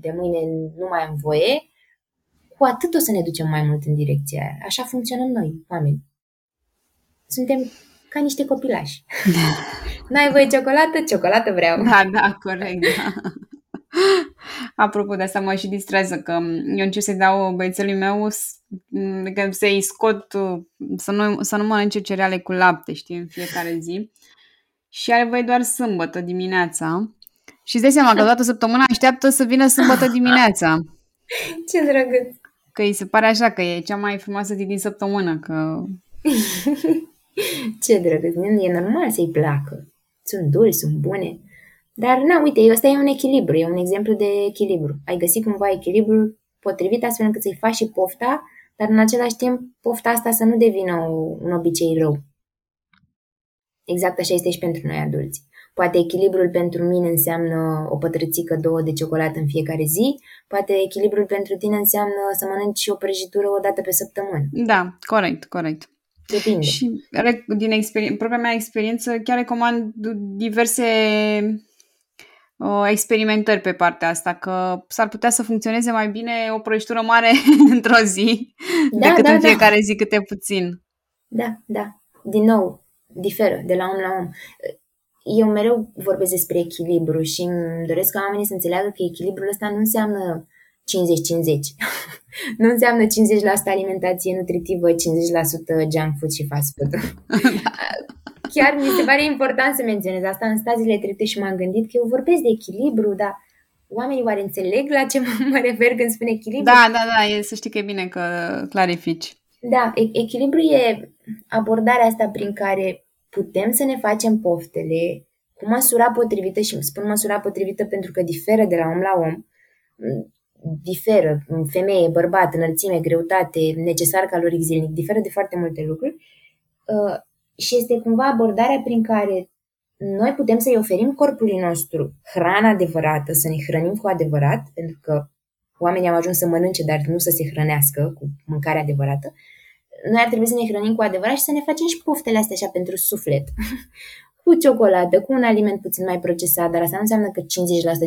de mâine nu mai am voie, cu atât o să ne ducem mai mult în direcția aia. Așa funcționăm noi, oameni. Suntem ca niște copilași. N-ai voie ciocolată? Ciocolată vreau. Da, corect, da. Apropo de asta mă și distrează că eu încerc să-i dau băiețelui meu că să-i scot să nu mănânce cereale cu lapte, știi, în fiecare zi și are voie doar sâmbătă dimineața și îți dai seama că toată săptămâna așteaptă să vină sâmbătă dimineața. Ce drăguț! Că îi se pare așa că e cea mai frumoasă zi din săptămână, că... Ce drăguț! E normal să-i placă. Sunt dulci, sunt bune. Dar, na, uite, ăsta e un echilibru, e un exemplu de echilibru. Ai găsit cumva echilibrul potrivit astfel încât să-i faci și pofta, dar în același timp pofta asta să nu devină un obicei rău. Exact așa este și pentru noi adulți. Poate echilibrul pentru mine înseamnă o pătrățică, 2 de ciocolată în fiecare zi, poate echilibrul pentru tine înseamnă să mănânci și o prăjitură o dată pe săptămână. Da, corect. Depinde. Și din propria mea experiență chiar recomand diverse... experimentări pe partea asta, că s-ar putea să funcționeze mai bine o prăjitură mare într-o zi decât în fiecare zi câte puțin. Da. Din nou, diferă de la om la om. Eu mereu vorbesc despre echilibru și îmi doresc ca oamenii să înțeleagă că echilibrul ăsta nu înseamnă 50-50. Nu înseamnă 50% alimentație nutritivă, 50% junk food și fast food. Da. Chiar mi se pare important să menționez asta în stațiile trecute și m-am gândit că eu vorbesc de echilibru, dar oamenii oare înțeleg la ce mă refer când spun echilibru? Da, e, să știi că e bine că clarifici. Da, echilibru e abordarea asta prin care putem să ne facem poftele cu măsura potrivită și îmi spun măsura potrivită pentru că diferă de la om la om. Diferă femeie, bărbat, înălțime, greutate, necesar caloric zilnic, diferă de foarte multe lucruri. Și este cumva abordarea prin care noi putem să-i oferim corpului nostru hrana adevărată, să ne hrănim cu adevărat, pentru că oamenii au ajuns să mănânce, dar nu să se hrănească cu mâncare adevărată. Noi ar trebui să ne hrănim cu adevărat și să ne facem și poftele astea așa pentru suflet. Cu ciocolată, cu un aliment puțin mai procesat, dar asta nu înseamnă că 50%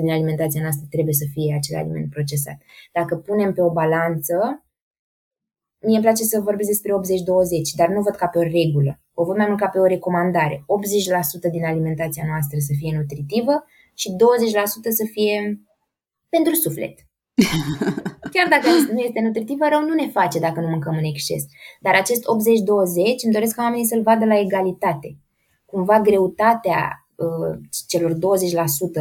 din alimentația noastră trebuie să fie acel aliment procesat. Dacă punem pe o balanță, mie îmi place să vorbesc despre 80-20, dar nu văd ca pe o regulă. O văd mai mult ca pe o recomandare. 80% din alimentația noastră să fie nutritivă și 20% să fie pentru suflet. Chiar dacă nu este nutritivă, rău nu ne face dacă nu mâncăm în exces. Dar acest 80-20 îmi doresc ca oamenii să-l vadă la egalitate. Cumva greutatea celor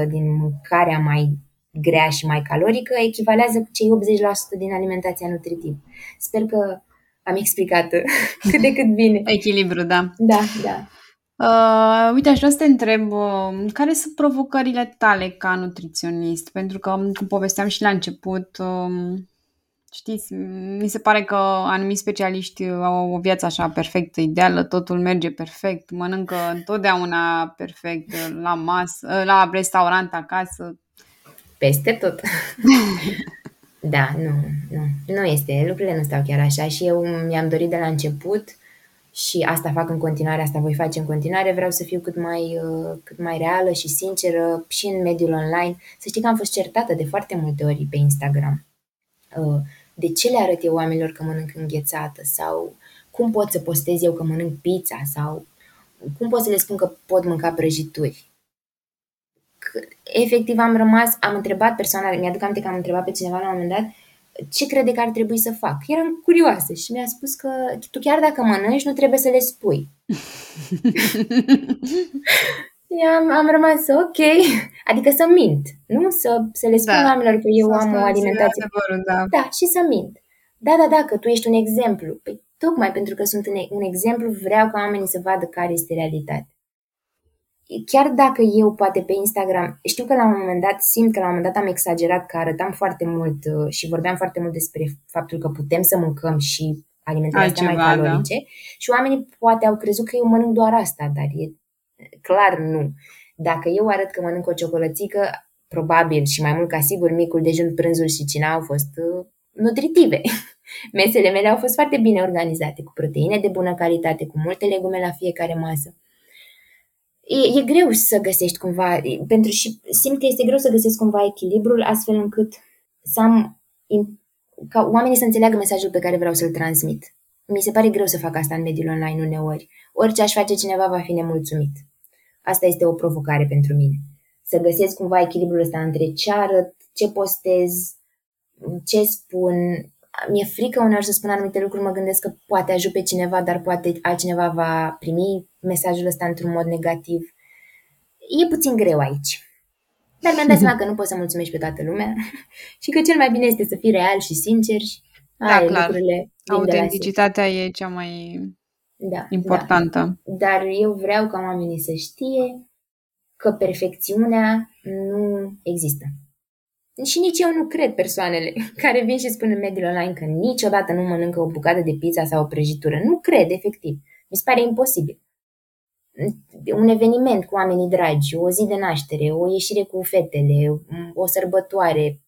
20% din mâncarea mai grea și mai calorică echivalează cu cei 80% din alimentația nutritivă. Sper că am explicat cât de cât bine. Echilibru, da. Da. Uite, aș vrea să te întreb, care sunt provocările tale ca nutriționist? Pentru că, cum povesteam și la început, știți, mi se pare că anumiți specialiști au o viață așa perfectă, ideală, totul merge perfect, mănâncă întotdeauna perfect la masă, la restaurant, acasă. Peste tot. Da, nu este, lucrurile nu stau chiar așa și eu mi-am dorit de la început și asta fac în continuare, asta voi face în continuare, vreau să fiu cât mai reală și sinceră și în mediul online. Să știi că am fost certată de foarte multe ori pe Instagram. De ce le arăt eu oamenilor că mănânc înghețată sau... cum pot să postez eu că mănânc pizza sau cum pot să le spun că pot mânca prăjituri. Efectiv am întrebat persoana, mi-aduc aminte că am întrebat pe cineva la un moment dat ce crede că ar trebui să fac. Eram curioasă și mi-a spus că tu chiar dacă mănânci nu trebuie să le spui. am rămas ok, adică să mint, nu? Să le spun oamenilor că eu am o alimentație. Da, și să mint. Da, că tu ești un exemplu. Păi, tocmai pentru că sunt un exemplu, vreau ca oamenii să vadă care este realitatea. Chiar dacă eu, poate pe Instagram, știu că la un moment dat am exagerat că arătam foarte mult și vorbeam foarte mult despre faptul că putem să mâncăm și alimentele astea mai calorice, da. Și oamenii poate au crezut că eu mănânc doar asta, dar e clar nu. Dacă eu arăt că mănânc o ciocolățică, probabil și mai mult ca sigur, micul dejun, prânzul și cina au fost nutritive. Mesele mele au fost foarte bine organizate, cu proteine de bună calitate, cu multe legume la fiecare masă. E greu să găsești cumva, simt că este greu să găsesc cumva echilibrul astfel încât ca oamenii să înțeleagă mesajul pe care vreau să-l transmit. Mi se pare greu să fac asta în mediul online uneori. Orice aș face, cineva va fi nemulțumit. Asta este o provocare pentru mine. Să găsesc cumva echilibrul ăsta între ce arăt, ce postez, ce spun. Mi-e frică uneori să spun anumite lucruri, mă gândesc că poate ajut pe cineva, dar poate altcineva va primi mesajul ăsta într-un mod negativ. E puțin greu aici. Dar mi-am dat seama că nu poți să mulțumești pe toată lumea și că cel mai bine este să fii real și sincer. Clar. Lucrurile autenticitatea e cea mai importantă. Da. Dar eu vreau ca oamenii să știe că perfecțiunea nu există. Și nici eu nu cred persoanele care vin și spun în mediul online că niciodată nu mănâncă o bucată de pizza sau o prăjitură. Nu cred, efectiv. Mi se pare imposibil. Un eveniment cu oamenii dragi, o zi de naștere, o ieșire cu fetele, o sărbătoare.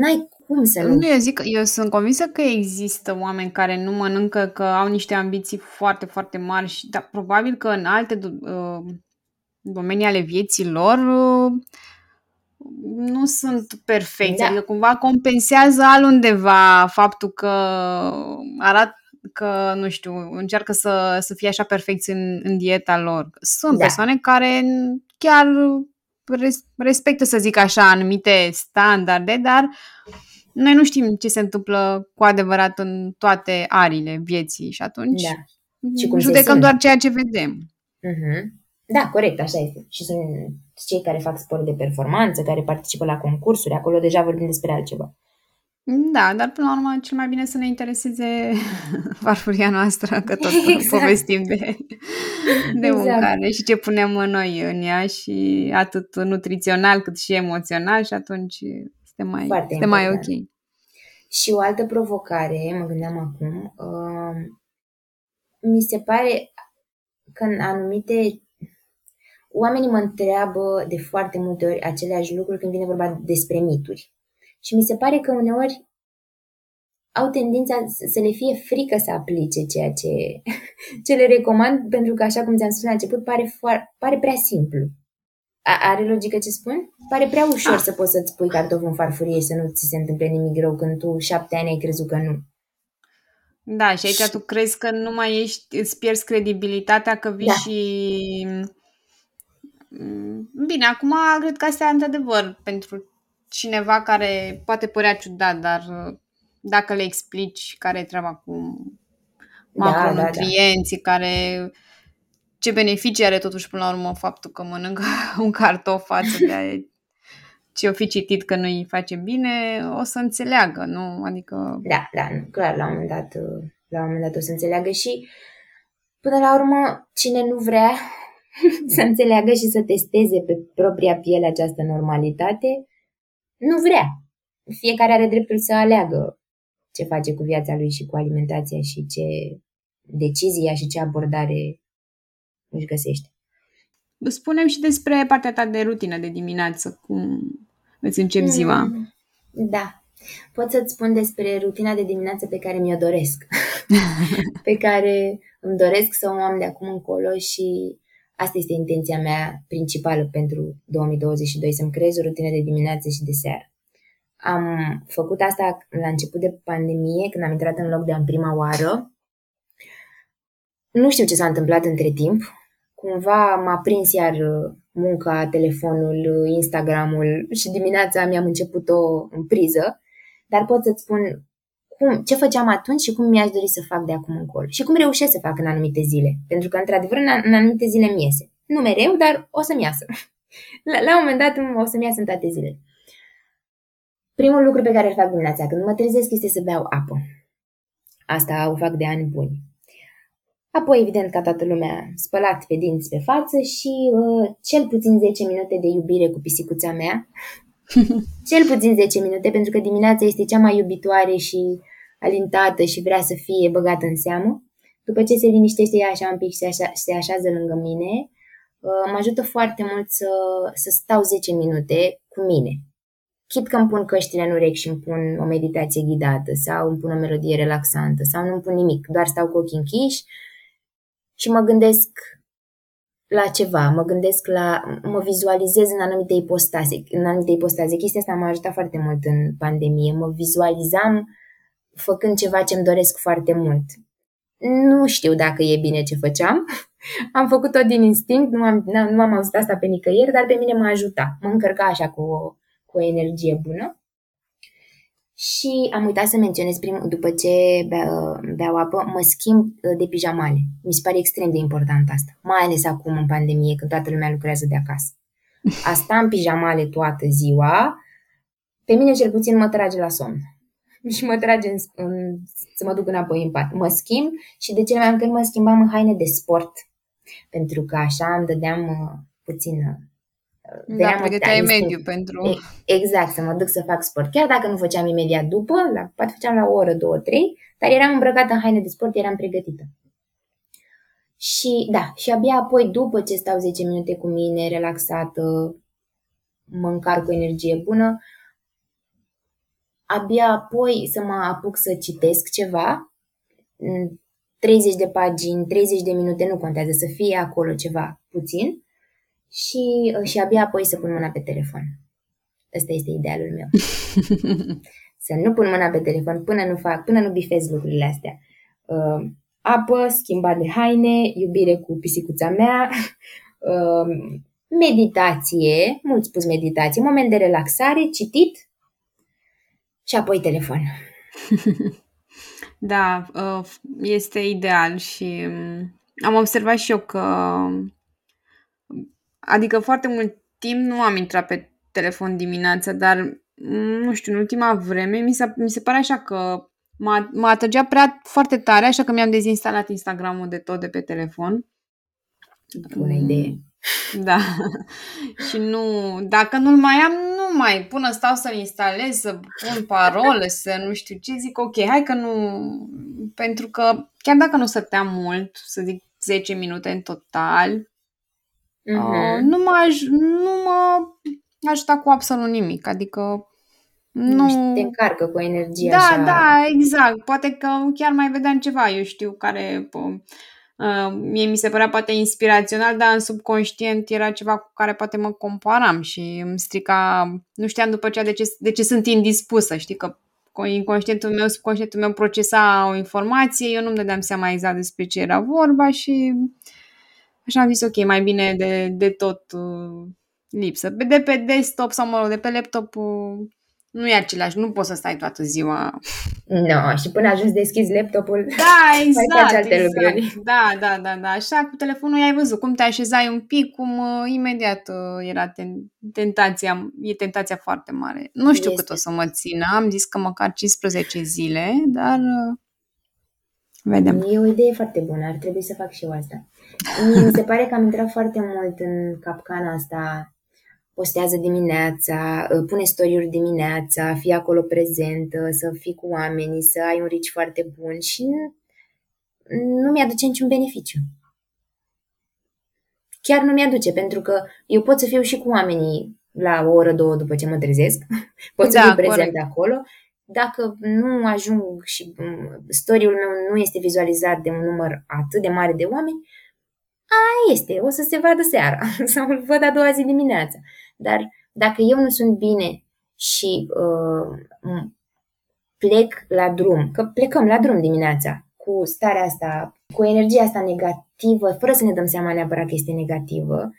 N-ai cum să nu. Eu sunt convinsă că există oameni care nu mănâncă, că au niște ambiții foarte, foarte mari, dar probabil că în alte domenii ale vieții lor nu sunt perfecți, adică cumva compensează altundeva faptul că arată că, nu știu, încearcă să fie așa perfecți în dieta lor. Sunt persoane care chiar respectă, să zic așa, anumite standarde, dar noi nu știm ce se întâmplă cu adevărat în toate ariile vieții și atunci judecăm doar ceea ce vedem. Mhm. Da, corect, așa este. Și sunt cei care fac sport de performanță, care participă la concursuri, acolo deja vorbim despre altceva. Da, dar până la urmă cel mai bine să ne intereseze farfuria noastră, că tot povestim de mâncare și ce punem noi în ea, și atât nutrițional cât și emoțional, și atunci este mai ok. Și o altă provocare, mă gândeam acum, mi se pare că în anumite... Oamenii mă întreabă de foarte multe ori aceleași lucruri când vine vorba despre mituri. Și mi se pare că uneori au tendința să le fie frică să aplice ceea ce le recomand, pentru că, așa cum ți-am spus la început, pare prea simplu. Are logică ce spun? Pare prea ușor să poți să-ți pui cartofi în farfurie și să nu ți se întâmple nimic rău când tu 7 ani ai crezut că nu. Da, și aici tu crezi că nu mai îți pierzi credibilitatea că vii și... Bine, acum cred că astea, într-adevăr, pentru cineva care poate părea ciudat, dar dacă le explici care e treaba cu macronutrienții, care ce beneficii are totuși până la urmă faptul că mănâncă un cartof față de ce o fi citit că nu îi face bine, o să înțeleagă, nu? Adică... Da, clar, la un moment dat o să înțeleagă și până la urmă, cine nu vrea să înțeleagă și să testeze pe propria piele această normalitate, nu vrea. Fiecare are dreptul să aleagă ce face cu viața lui și cu alimentația și ce decizia și ce abordare își găsește. Spune-mi și despre partea ta de rutină de dimineață, cum îți începi ziua. Da. Pot să-ți spun despre rutina de dimineață pe care mi-o doresc. Pe care îmi doresc să o am de acum încolo și asta este intenția mea principală pentru 2022, să-mi creez o rutină de dimineață și de seară. Am făcut asta la început de pandemie, când am intrat în lockdown prima oară. Nu știu ce s-a întâmplat între timp. Cumva m-a prins iar munca, telefonul, Instagram-ul și dimineața mi-am început-o în priză. Dar pot să-ți spun ce făceam atunci și cum mi-aș dori să fac de acum încolo. Și cum reușesc să fac în anumite zile. Pentru că, într-adevăr, în anumite zile mi iese. Nu mereu, dar o să-mi iasă. La un moment dat o să-mi iasă în toate zilele. Primul lucru pe care îl fac dimineața când mă trezesc este să beau apă. Asta o fac de ani buni. Apoi, evident, ca toată lumea, spălat pe dinți, pe față și cel puțin 10 minute de iubire cu pisicuța mea. Cel puțin 10 minute, pentru că dimineața este cea mai iubitoare și alintată și vrea să fie băgată în seamă. După ce se liniștește ea așa un pic și se așează lângă mine, mă ajută foarte mult să stau 10 minute cu mine. Chit că îmi pun căștile în urechi și îmi pun o meditație ghidată sau îmi pun o melodie relaxantă sau nu îmi pun nimic, doar stau cu ochii închiși și mă gândesc la ceva, mă vizualizez în anumite ipostaze. Chestia asta m-a ajutat foarte mult în pandemie. Mă vizualizam făcând ceva ce îmi doresc foarte mult. Nu știu dacă e bine ce făceam. Am făcut-o din instinct, nu am auzit asta pe nicăieri, dar pe mine m-a ajutat. Mă încărca așa cu o energie bună. Și am uitat să menționez după ce beau apă, mă schimb de pijamale. Mi se pare extrem de important asta, mai ales acum în pandemie, când toată lumea lucrează de acasă. A sta în pijamale toată ziua, pe mine cel puțin mă trage la somn. Și mă trage să mă duc înapoi în pat. Mă schimb și de cele mai mult mă schimbam în haine de sport. Pentru că așa îmi dădeam puțin... Da, pregăteai mediu pentru... Exact, să mă duc să fac sport. Chiar dacă nu făceam imediat după, poate făceam la o oră, două, trei, dar eram îmbrăcată în haine de sport, eram pregătită. Și da, și abia apoi, după ce stau 10 minute cu mine, relaxată, mă încarc cu energie bună, abia apoi să mă apuc să citesc ceva, 30 de pagini, 30 de minute, nu contează, să fie acolo ceva puțin. Și abia apoi să pun mâna pe telefon. Ăsta este idealul meu. Să nu pun mâna pe telefon până nu bifez lucrurile astea. Apă, schimbat de haine, iubire cu pisicuța mea, meditație, mult spus meditație, moment de relaxare, citit și apoi telefon. Da, este ideal și am observat și eu că adică foarte mult timp nu am intrat pe telefon dimineața, dar, nu știu, în ultima vreme mi se pare așa că mă atrăgea prea foarte tare, așa că mi-am dezinstalat Instagram-ul de tot de pe telefon. Bună idee. Da. Și nu, dacă nu-l mai am, nu mai până stau să-l instalez, să pun parole, să nu știu ce, zic ok, hai că nu, pentru că chiar dacă nu stăteam mult, să zic 10 minute în total... Uh-huh. Nu mă ajuta cu absolut nimic. Adică nu te încarcă cu energie. Da, așa... da, exact. Poate că chiar mai vedeam ceva, eu știu, care mie mi se părea poate inspirațional, dar în subconștient era ceva cu care poate mă comparam și îmi strica, nu știam după aceea de ce sunt indispusă, știi că inconștientul meu, subconștientul meu procesa o informație, eu nu-mi dădeam seama exact despre ce era vorba și așa am zis, ok, mai bine de tot lipsă. De pe desktop sau, mă rog, de pe laptop nu e același, nu poți să stai toată ziua. No, și până ajungi deschis laptopul, da, exact, mai faci alte lucruri. Da. Așa, cu telefonul ai văzut cum te așezai un pic, cum imediat era tentația foarte mare. Nu știu cât o să mă țină, am zis că măcar 15 zile, dar... Vedem. E o idee foarte bună, ar trebui să fac și eu asta. Mi se pare că am intrat foarte mult în capcana asta, postează dimineața, pune story-uri dimineața, fii acolo prezent, să fii cu oamenii, să ai un reach foarte bun și nu mi-aduce niciun beneficiu. Chiar nu mi-aduce, pentru că eu pot să fiu și cu oamenii la o oră, două după ce mă trezesc, pot să fiu prezent acolo. Dacă nu ajung și story-ul meu nu este vizualizat de un număr atât de mare de oameni, este, o să se vadă seara sau îl văd a doua zi dimineața. Dar dacă eu nu sunt bine și plec la drum, că plecăm la drum dimineața cu starea asta cu energia asta negativă, fără să ne dăm seama neapărat că este negativă,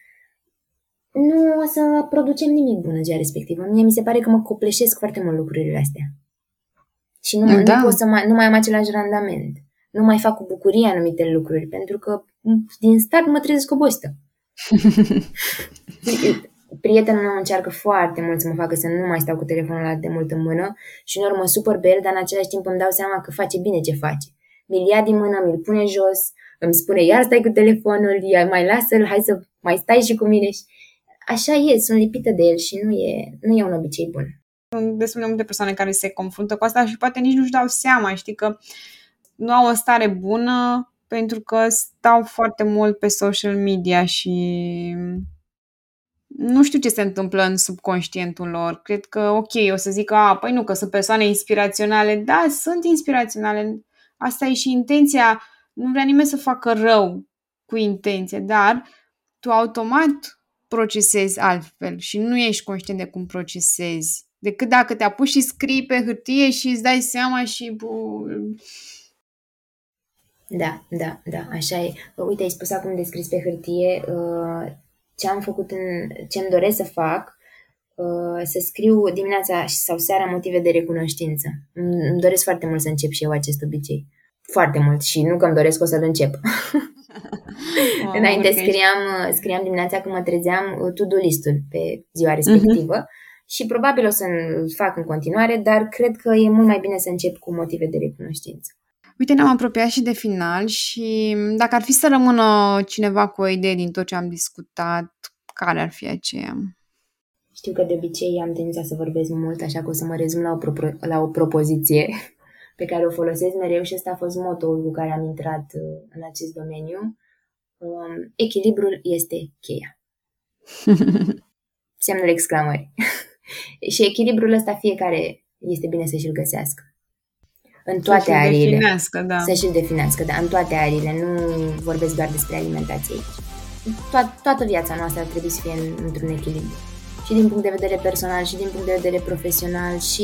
nu o să producem nimic bun în ziua respectivă. Mie mi se pare că mă copleșesc foarte mult lucrurile astea. Și nu pot să nu mai am același randament. Nu mai fac cu bucurie anumite lucruri, pentru că din start mă trezesc obosită. Prietenul meu încearcă foarte mult să mă facă să nu mai stau cu telefonul la de mult în mână și uneori mă supăr pe el, dar în același timp îmi dau seama că face bine ce face. Mi-l ia din mână, mi-l pune jos, îmi spune iar stai cu telefonul, mai lasă-l, hai să mai stai și cu mine. Așa e, sunt lipită de el și nu e un obicei bun. Sunt destul de multe persoane care se confruntă cu asta și poate nici nu-și dau seama, știi, că nu au o stare bună pentru că stau foarte mult pe social media și nu știu ce se întâmplă în subconștientul lor. Cred că, ok, o să zic, păi nu, că sunt persoane inspiraționale. Da, sunt inspiraționale. Asta e și intenția. Nu vrea nimeni să facă rău cu intenție, dar tu automat procesezi altfel și nu ești conștient de cum procesezi. Decât dacă te apuci și scrii pe hârtie și îți dai seama și... Da, așa e. Uite, ai spus acum de scris pe hârtie... ce am făcut, ce îmi doresc să fac, să scriu dimineața sau seara motive de recunoștință. Îmi doresc foarte mult să încep și eu acest obicei. Foarte mult și nu că îmi doresc, o să-l încep. Înainte scriam dimineața când mă trezeam to-do list-ul pe ziua respectivă și probabil o să-l fac în continuare, dar cred că e mult mai bine să încep cu motive de recunoștință. Uite, ne-am apropiat și de final și dacă ar fi să rămână cineva cu o idee din tot ce am discutat, care ar fi aceea? Știu că de obicei am tendința să vorbesc mult, așa că o să mă rezum la o propoziție pe care o folosesc mereu și ăsta a fost motoul cu care am intrat în acest domeniu. Echilibrul este cheia. Semnul exclamării. Și echilibrul ăsta fiecare este bine să-și îl găsească. În toate ariile. Da. Să-și definească, da, în toate ariile. Nu vorbesc doar despre alimentație. Toată viața noastră ar trebui să fie într-un echilibru. Și din punct de vedere personal, și din punct de vedere profesional, și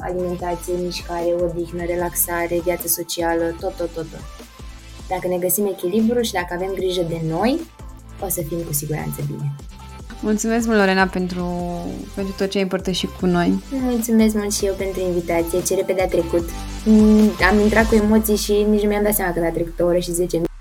alimentație, mișcare, odihnă, relaxare, viață socială, tot. Dacă ne găsim echilibru și dacă avem grijă de noi, o să fim cu siguranță bine. Mulțumesc mult, Lorena, pentru tot ce ai împărtășit cu noi. Mulțumesc mult și eu pentru invitație. Ce repede a trecut. Am intrat cu emoții și nici nu mi-am dat seama că a trecut o oră și 10 minute.